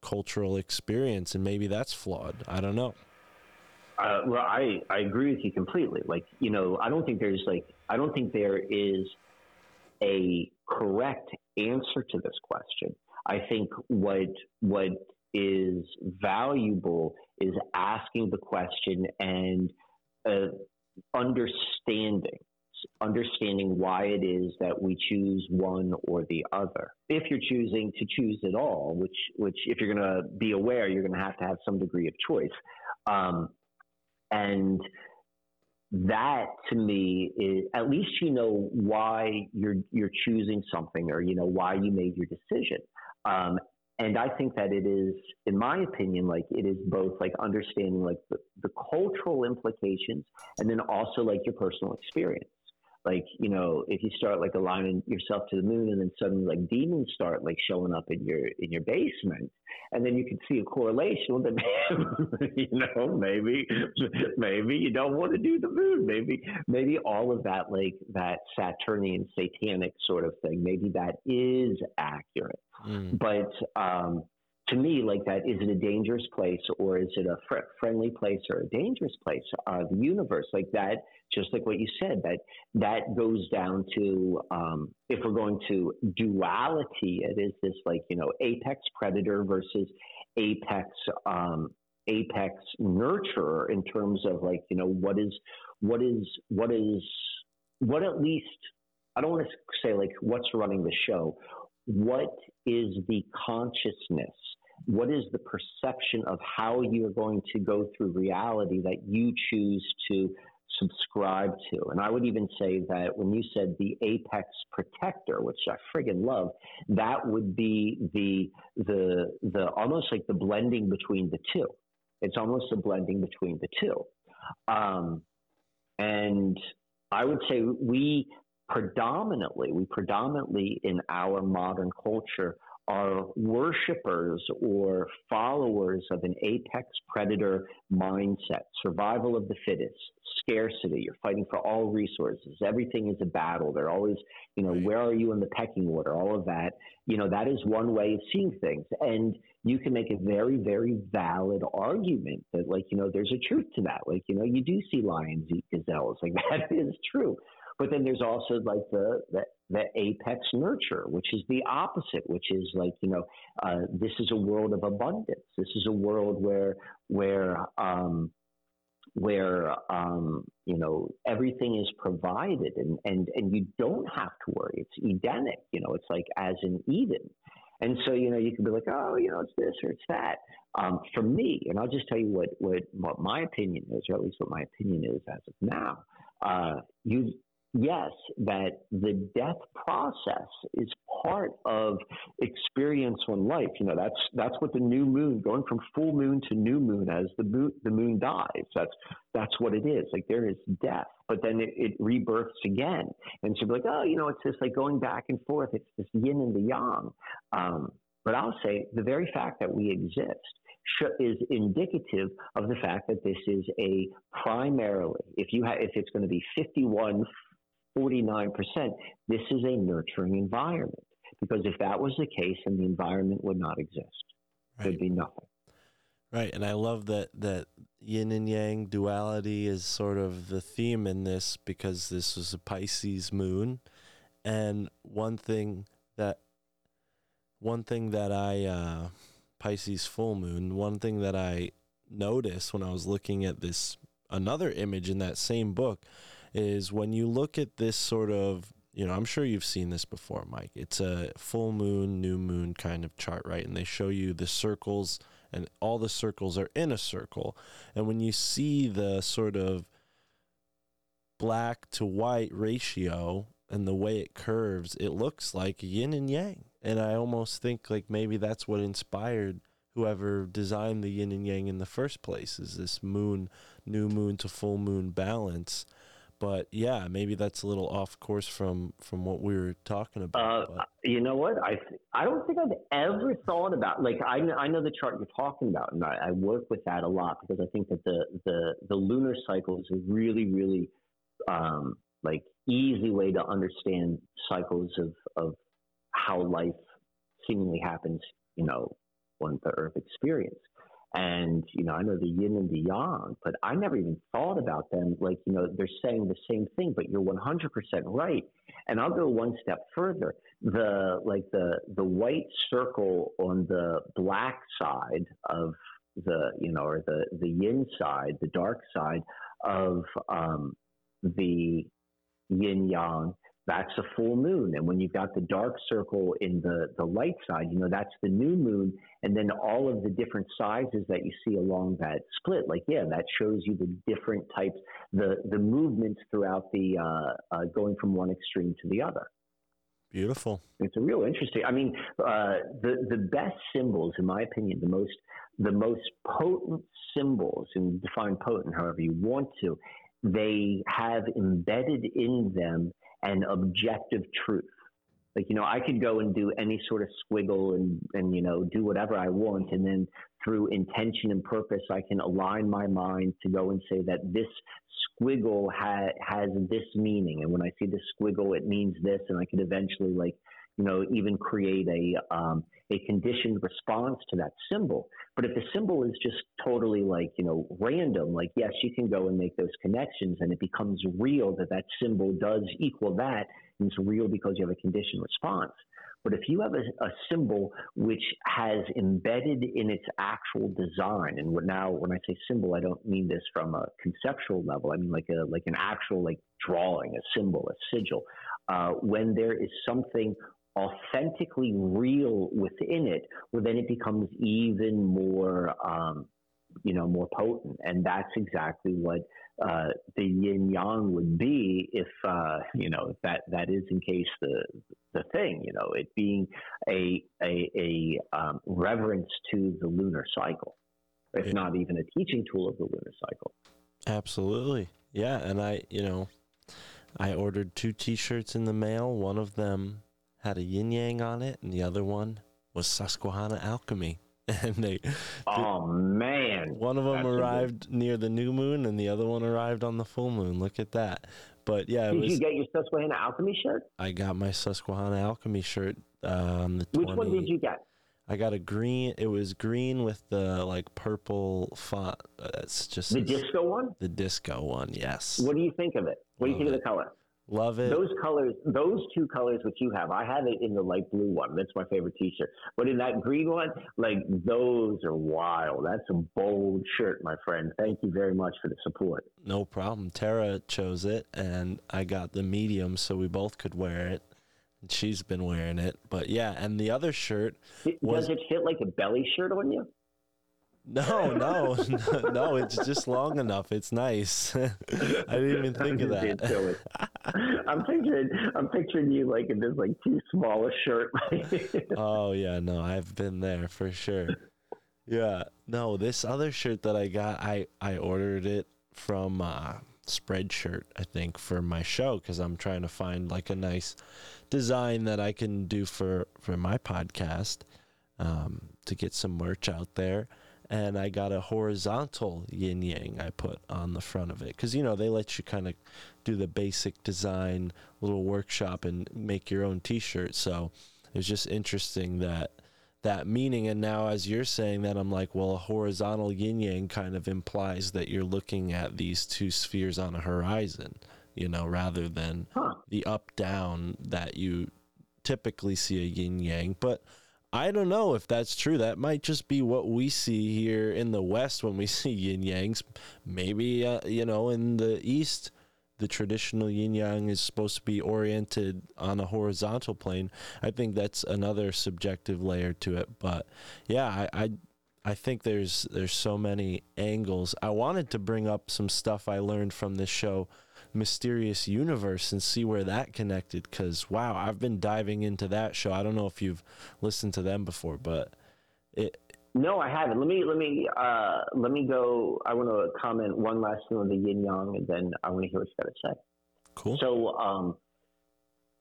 cultural experience, and maybe that's flawed. I don't know. Uh, well, I, I agree with you completely. Like, you know, I don't think there's like, I don't think there is a correct answer to this question. I think what, what, is valuable is asking the question and uh, understanding, understanding why it is that we choose one or the other. If you're choosing to choose at all, which, which if you're going to be aware, you're going to have to have some degree of choice. Um, and that to me is, at least you know why you're, you're choosing something, or, you know, why you made your decision. Um, And I think that it is, in my opinion, like it is both like understanding like the, the cultural implications, and then also like your personal experience. Like, you know, if you start like aligning yourself to the moon, and then suddenly like demons start like showing up in your in your basement, and then you can see a correlation with the, you know, maybe maybe you don't want to do the moon, maybe maybe all of that like that Saturnian satanic sort of thing, maybe that is accurate. Mm. But um, to me, like that, is it a dangerous place or is it a fr- friendly place or a dangerous place? Uh, the universe, like that, just like what you said, that that goes down to um, if we're going to duality, it is this like, you know, apex predator versus apex um, apex nurturer in terms of like, you know, what is what is what is what at least I don't want to say like what's running the show. What is the consciousness? What is the perception of how you're going to go through reality that you choose to subscribe to? And I would even say that when you said the apex protector, which I friggin' love, that would be the, the, the, almost like the blending between the two. It's almost a blending between the two. Um, and I would say we predominantly, we predominantly in our modern culture are worshipers or followers of an apex predator mindset, survival of the fittest, scarcity. You're fighting for all resources. Everything is a battle. They're always, you know, where are you in the pecking order? All of that, you know, that is one way of seeing things. And you can make a very, very valid argument that, like, you know, there's a truth to that. Like, you know, you do see lions eat gazelles. Like, that is true. But then there's also like the, the the apex nurture, which is the opposite, which is like, you know, uh, this is a world of abundance. This is a world where where um, where um, you know, everything is provided and, and and you don't have to worry. It's Edenic, you know. It's like as in Eden. And so, you know, you can be like, oh, you know, it's this or it's that. Um, for me, and I'll just tell you what, what what my opinion is, or at least what my opinion is as of now. Uh, you. Yes, that the death process is part of experiential life. You know, that's that's what the new moon, going from full moon to new moon as the moon, the moon dies. That's that's what it is. Like there is death, but then it, it rebirths again. And so, like, oh, you know, it's just like going back and forth. It's this yin and the yang. Um, but I'll say the very fact that we exist is indicative of the fact that this is a primarily, if you ha- if it's going to be fifty-one. forty-nine percent, this is a nurturing environment. Because if that was the case, then the environment would not exist. Right. There'd be nothing. Right. And I love that, that yin and yang duality is sort of the theme in this, because this was a Pisces moon. And one thing that, one thing that I, uh, Pisces full moon, one thing that I noticed when I was looking at this, another image in that same book, is when you look at this sort of, you know, I'm sure you've seen this before, Mike. It's a full moon, new moon kind of chart, right? And they show you the circles, and all the circles are in a circle. And when you see the sort of black to white ratio and the way it curves, it looks like yin and yang. And I almost think like maybe that's what inspired whoever designed the yin and yang in the first place, is this moon, new moon to full moon balance. But yeah, maybe that's a little off course from, from what we were talking about. Uh, you know what? I I don't think I've ever thought about, like, I, I know the chart you're talking about, and I, I work with that a lot, because I think that the the, the lunar cycle is a really, really um, like easy way to understand cycles of, of how life seemingly happens, you know, on the Earth experience. And, you know, I know the yin and the yang, but I never even thought about them. Like, you know, they're saying the same thing, but you're one hundred percent right. And I'll go one step further. The, like the, the white circle on the black side of the, you know, or the, the yin side, the dark side of um, the yin yang, that's a full moon. And when you've got the dark circle in the, the light side, you know, that's the new moon. And then all of the different sizes that you see along that split, like, yeah, that shows you the different types, the, the movements throughout the, uh, uh, going from one extreme to the other. Beautiful. It's a real interesting, I mean, uh, the, the best symbols, in my opinion, the most, the most potent symbols, and define potent however you want to, they have embedded in them an objective truth. Like, you know, I could go and do any sort of squiggle and, and, you know, do whatever I want. And then through intention and purpose, I can align my mind to go and say that this squiggle ha- has this meaning. And when I see this squiggle, it means this. And I could eventually, like, you know, even create a, um, a conditioned response to that symbol. But if the symbol is just totally like, you know, random, like, yes, you can go and make those connections and it becomes real that that symbol does equal that. And it's real because you have a conditioned response. But if you have a, a symbol which has embedded in its actual design, and now when I say symbol, I don't mean this from a conceptual level. I mean like a like an actual like drawing, a symbol, a sigil. Uh, when there is something authentically real within it, well, then it becomes even more, um, you know, more potent. And that's exactly what uh, the yin yang would be if, uh, you know, that, that is in case the the thing, you know, it being a, a, a um, reverence to the lunar cycle, if yeah. not even a teaching tool of the lunar cycle. Absolutely. Yeah. And I, you know, I ordered two t-shirts in the mail. One of them had a yin yang on it, and the other one was Susquehanna Alchemy. And they, oh the, man, one of them Absolutely. arrived near the new moon, and the other one arrived on the full moon. Look at that! But yeah, did it was, you get your Susquehanna Alchemy shirt? I got my Susquehanna Alchemy shirt. Um, the Which twenty, one did you get? I got a green. It was green with the like purple font. It's just the it's, disco one. The disco one, yes. What do you think of it? What Love do you think it. of the color? Love it. Those colors, those two colors which you have, I have it in the light blue one. That's my favorite t-shirt. But in that green one, like those are wild. That's a bold shirt, my friend. Thank you very much for the support. No problem. Tara chose it, and I got the medium so we both could wear it. She's been wearing it. But yeah, and the other shirt was... Does it fit like a belly shirt on you? No, no, no, no, it's just long enough. It's nice. I didn't even think of that. I'm picturing, I'm picturing you like in this like too small a shirt. Oh yeah, no, I've been there for sure. Yeah, no, this other shirt that I got, I, I ordered it from uh, Spreadshirt, I think, for my show because I'm trying to find like a nice design that I can do for for my podcast um, to get some merch out there. And I got a horizontal yin-yang I put on the front of it. Because, you know, they let you kind of do the basic design little workshop and make your own T-shirt. So it's just interesting that that meaning. And now as you're saying that, I'm like, well, a horizontal yin-yang kind of implies that you're looking at these two spheres on a horizon, you know, rather than huh. the up-down that you typically see a yin-yang. But I don't know if that's true. That might just be what we see here in the West when we see yin-yangs. Maybe, uh, you know, in the East, the traditional yin-yang is supposed to be oriented on a horizontal plane. I think that's another subjective layer to it. But, yeah, I I, I think there's, there's so many angles. I wanted to bring up some stuff I learned from this show, Mysterious Universe, and see where that connected, because wow, I've been diving into that show. I don't know if you've listened to them before, but it no I haven't. Let me let me uh let me go. I want to comment one last thing on the yin yang, and then I want to hear what you got to say. Cool. So um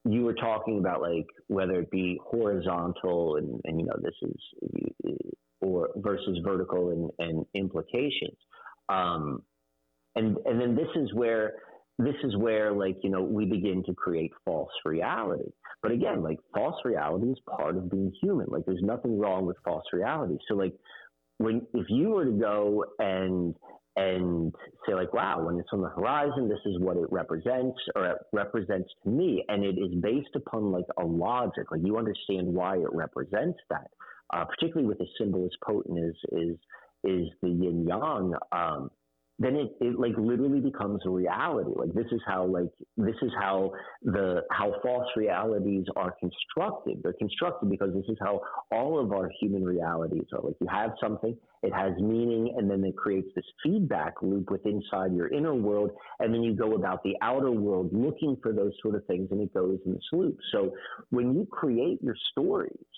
you were talking about like whether it be horizontal and, and you know this is or versus vertical and, and implications, um and and then this is where This is where, like, you know, we begin to create false reality. But again, like, false reality is part of being human. Like, there's nothing wrong with false reality. So, like, when if you were to go and and say, like, wow, when it's on the horizon, this is what it represents, or it represents to me, and it is based upon, like, a logic. Like, you understand why it represents that, uh, particularly with a symbol as potent as is, is the yin-yang. Um, then it, it like literally becomes a reality. Like this is how like this is how the how false realities are constructed. They're constructed because this is how all of our human realities are. Like you have something, it has meaning, and then it creates this feedback loop with inside your inner world, and then you go about the outer world looking for those sort of things, and it goes in this loop. So when you create your stories,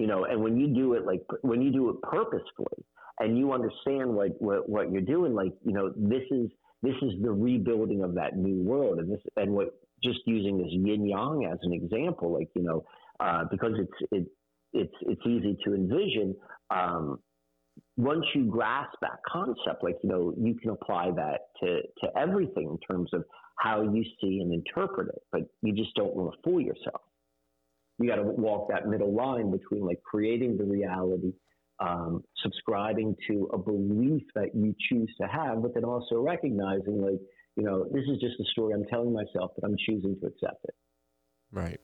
you know, and when you do it like when you do it purposefully, and you understand what, what, what you're doing, like, you know, this is this is the rebuilding of that new world. And this and what just using this yin yang as an example, like, you know, uh, because it's it it's it's easy to envision. Um, once you grasp that concept, like, you know, you can apply that to, to everything in terms of how you see and interpret it, but you just don't want to fool yourself. you got to walk that middle line between like creating the reality, um, subscribing to a belief that you choose to have, but then also recognizing like, you know, this is just a story I'm telling myself, but I'm choosing to accept it. Right.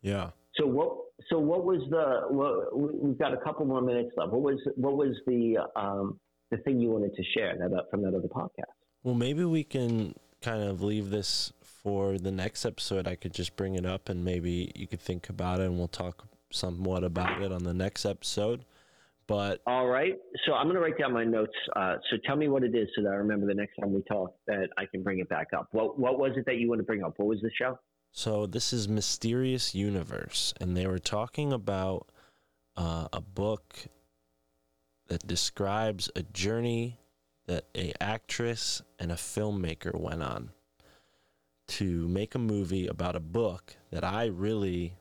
Yeah. So what, so what was the, well, we've got a couple more minutes left. What was, what was the, um, the thing you wanted to share that, from that other podcast? Well, maybe we can kind of leave this for the next episode. I could just bring it up and maybe you could think about it and we'll talk somewhat about it on the next episode. But all right. So I'm going to write down my notes. Uh, so tell me what it is so that I remember the next time we talk that I can bring it back up. What, what was it that you want to bring up? What was the show? So this is Mysterious Universe, and they were talking about uh, a book that describes a journey that a actress and a filmmaker went on to make a movie about a book that I really,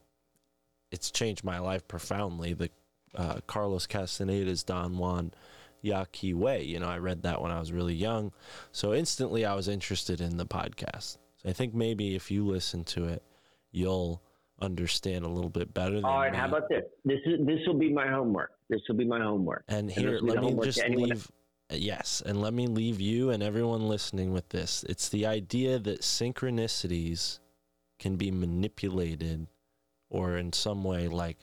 it's changed my life profoundly. The uh, Carlos Castaneda's Don Juan Yaqueway, you know, I read that when I was really young. So instantly I was interested in the podcast. I think maybe if you listen to it, you'll understand a little bit better. Than all right, me. How about this? This is this will be my homework. This will be my homework. And here, and let me just leave. Else. Yes, and let me leave you and everyone listening with this. It's the idea that synchronicities can be manipulated, or in some way like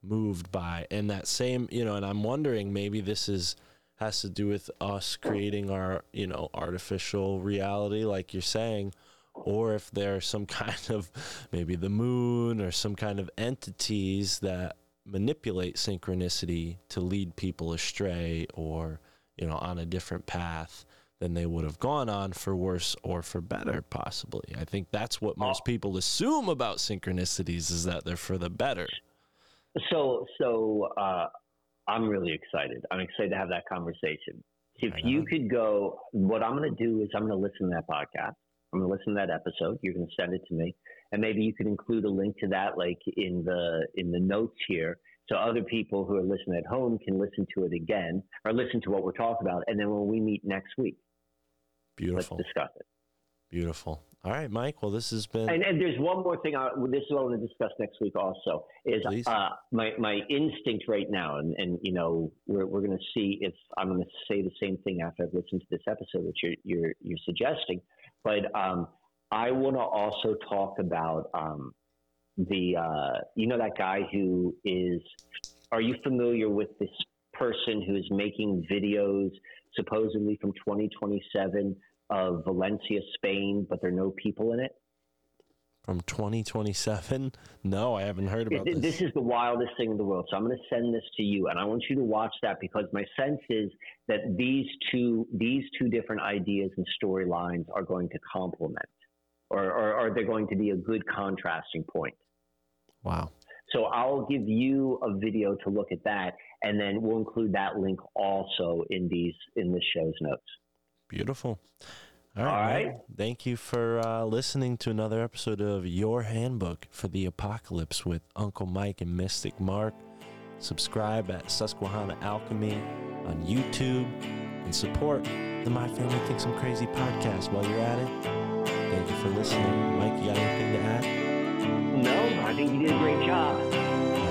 moved by. And that same, you know. And I'm wondering, maybe this is has to do with us creating our, you know, artificial reality, like you're saying. Or if there's some kind of, maybe the moon or some kind of entities that manipulate synchronicity to lead people astray or, you know, on a different path than they would have gone on, for worse or for better, possibly. I think that's what most people assume about synchronicities, is that they're for the better. So, so uh, I'm really excited. I'm excited to have that conversation. If you could go, what I'm going to do is I'm going to listen to that podcast. I'm going to listen to that episode. You're going to send it to me. And maybe you can include a link to that, like in the in the notes here, so other people who are listening at home can listen to it again or listen to what we're talking about. And then when we meet next week, beautiful. Let's discuss it. Beautiful. All right, Mike. Well, this has been... And, and there's one more thing. I, this is what I want to discuss next week also, is uh, my, my instinct right now, and, and you know, we're, we're going to see if I'm going to say the same thing after I've listened to this episode, which you're, you're, you're suggesting. But um, I want to also talk about um, the, uh, you know, that guy who is, are you familiar with this person who is making videos supposedly from twenty twenty-seven of Valencia, Spain, but there are no people in it? From twenty twenty-seven? No, I haven't heard about this. This is the wildest thing in the world. So I'm going to send this to you, and I want you to watch that, because my sense is that these two these two different ideas and storylines are going to complement, or, or, or they're going to be a good contrasting point. Wow. So I'll give you a video to look at that, and then we'll include that link also in these in the show's notes. Beautiful. All right. All right. Well, thank you for uh, listening to another episode of Your Handbook for the Apocalypse with Uncle Mike and Mystic Mark. Subscribe at Susquehanna Alchemy on YouTube and support the My Family Thinks I'm Crazy podcast while you're at it. Thank you for listening. Mike, you got anything to add? No, I think you did a great job.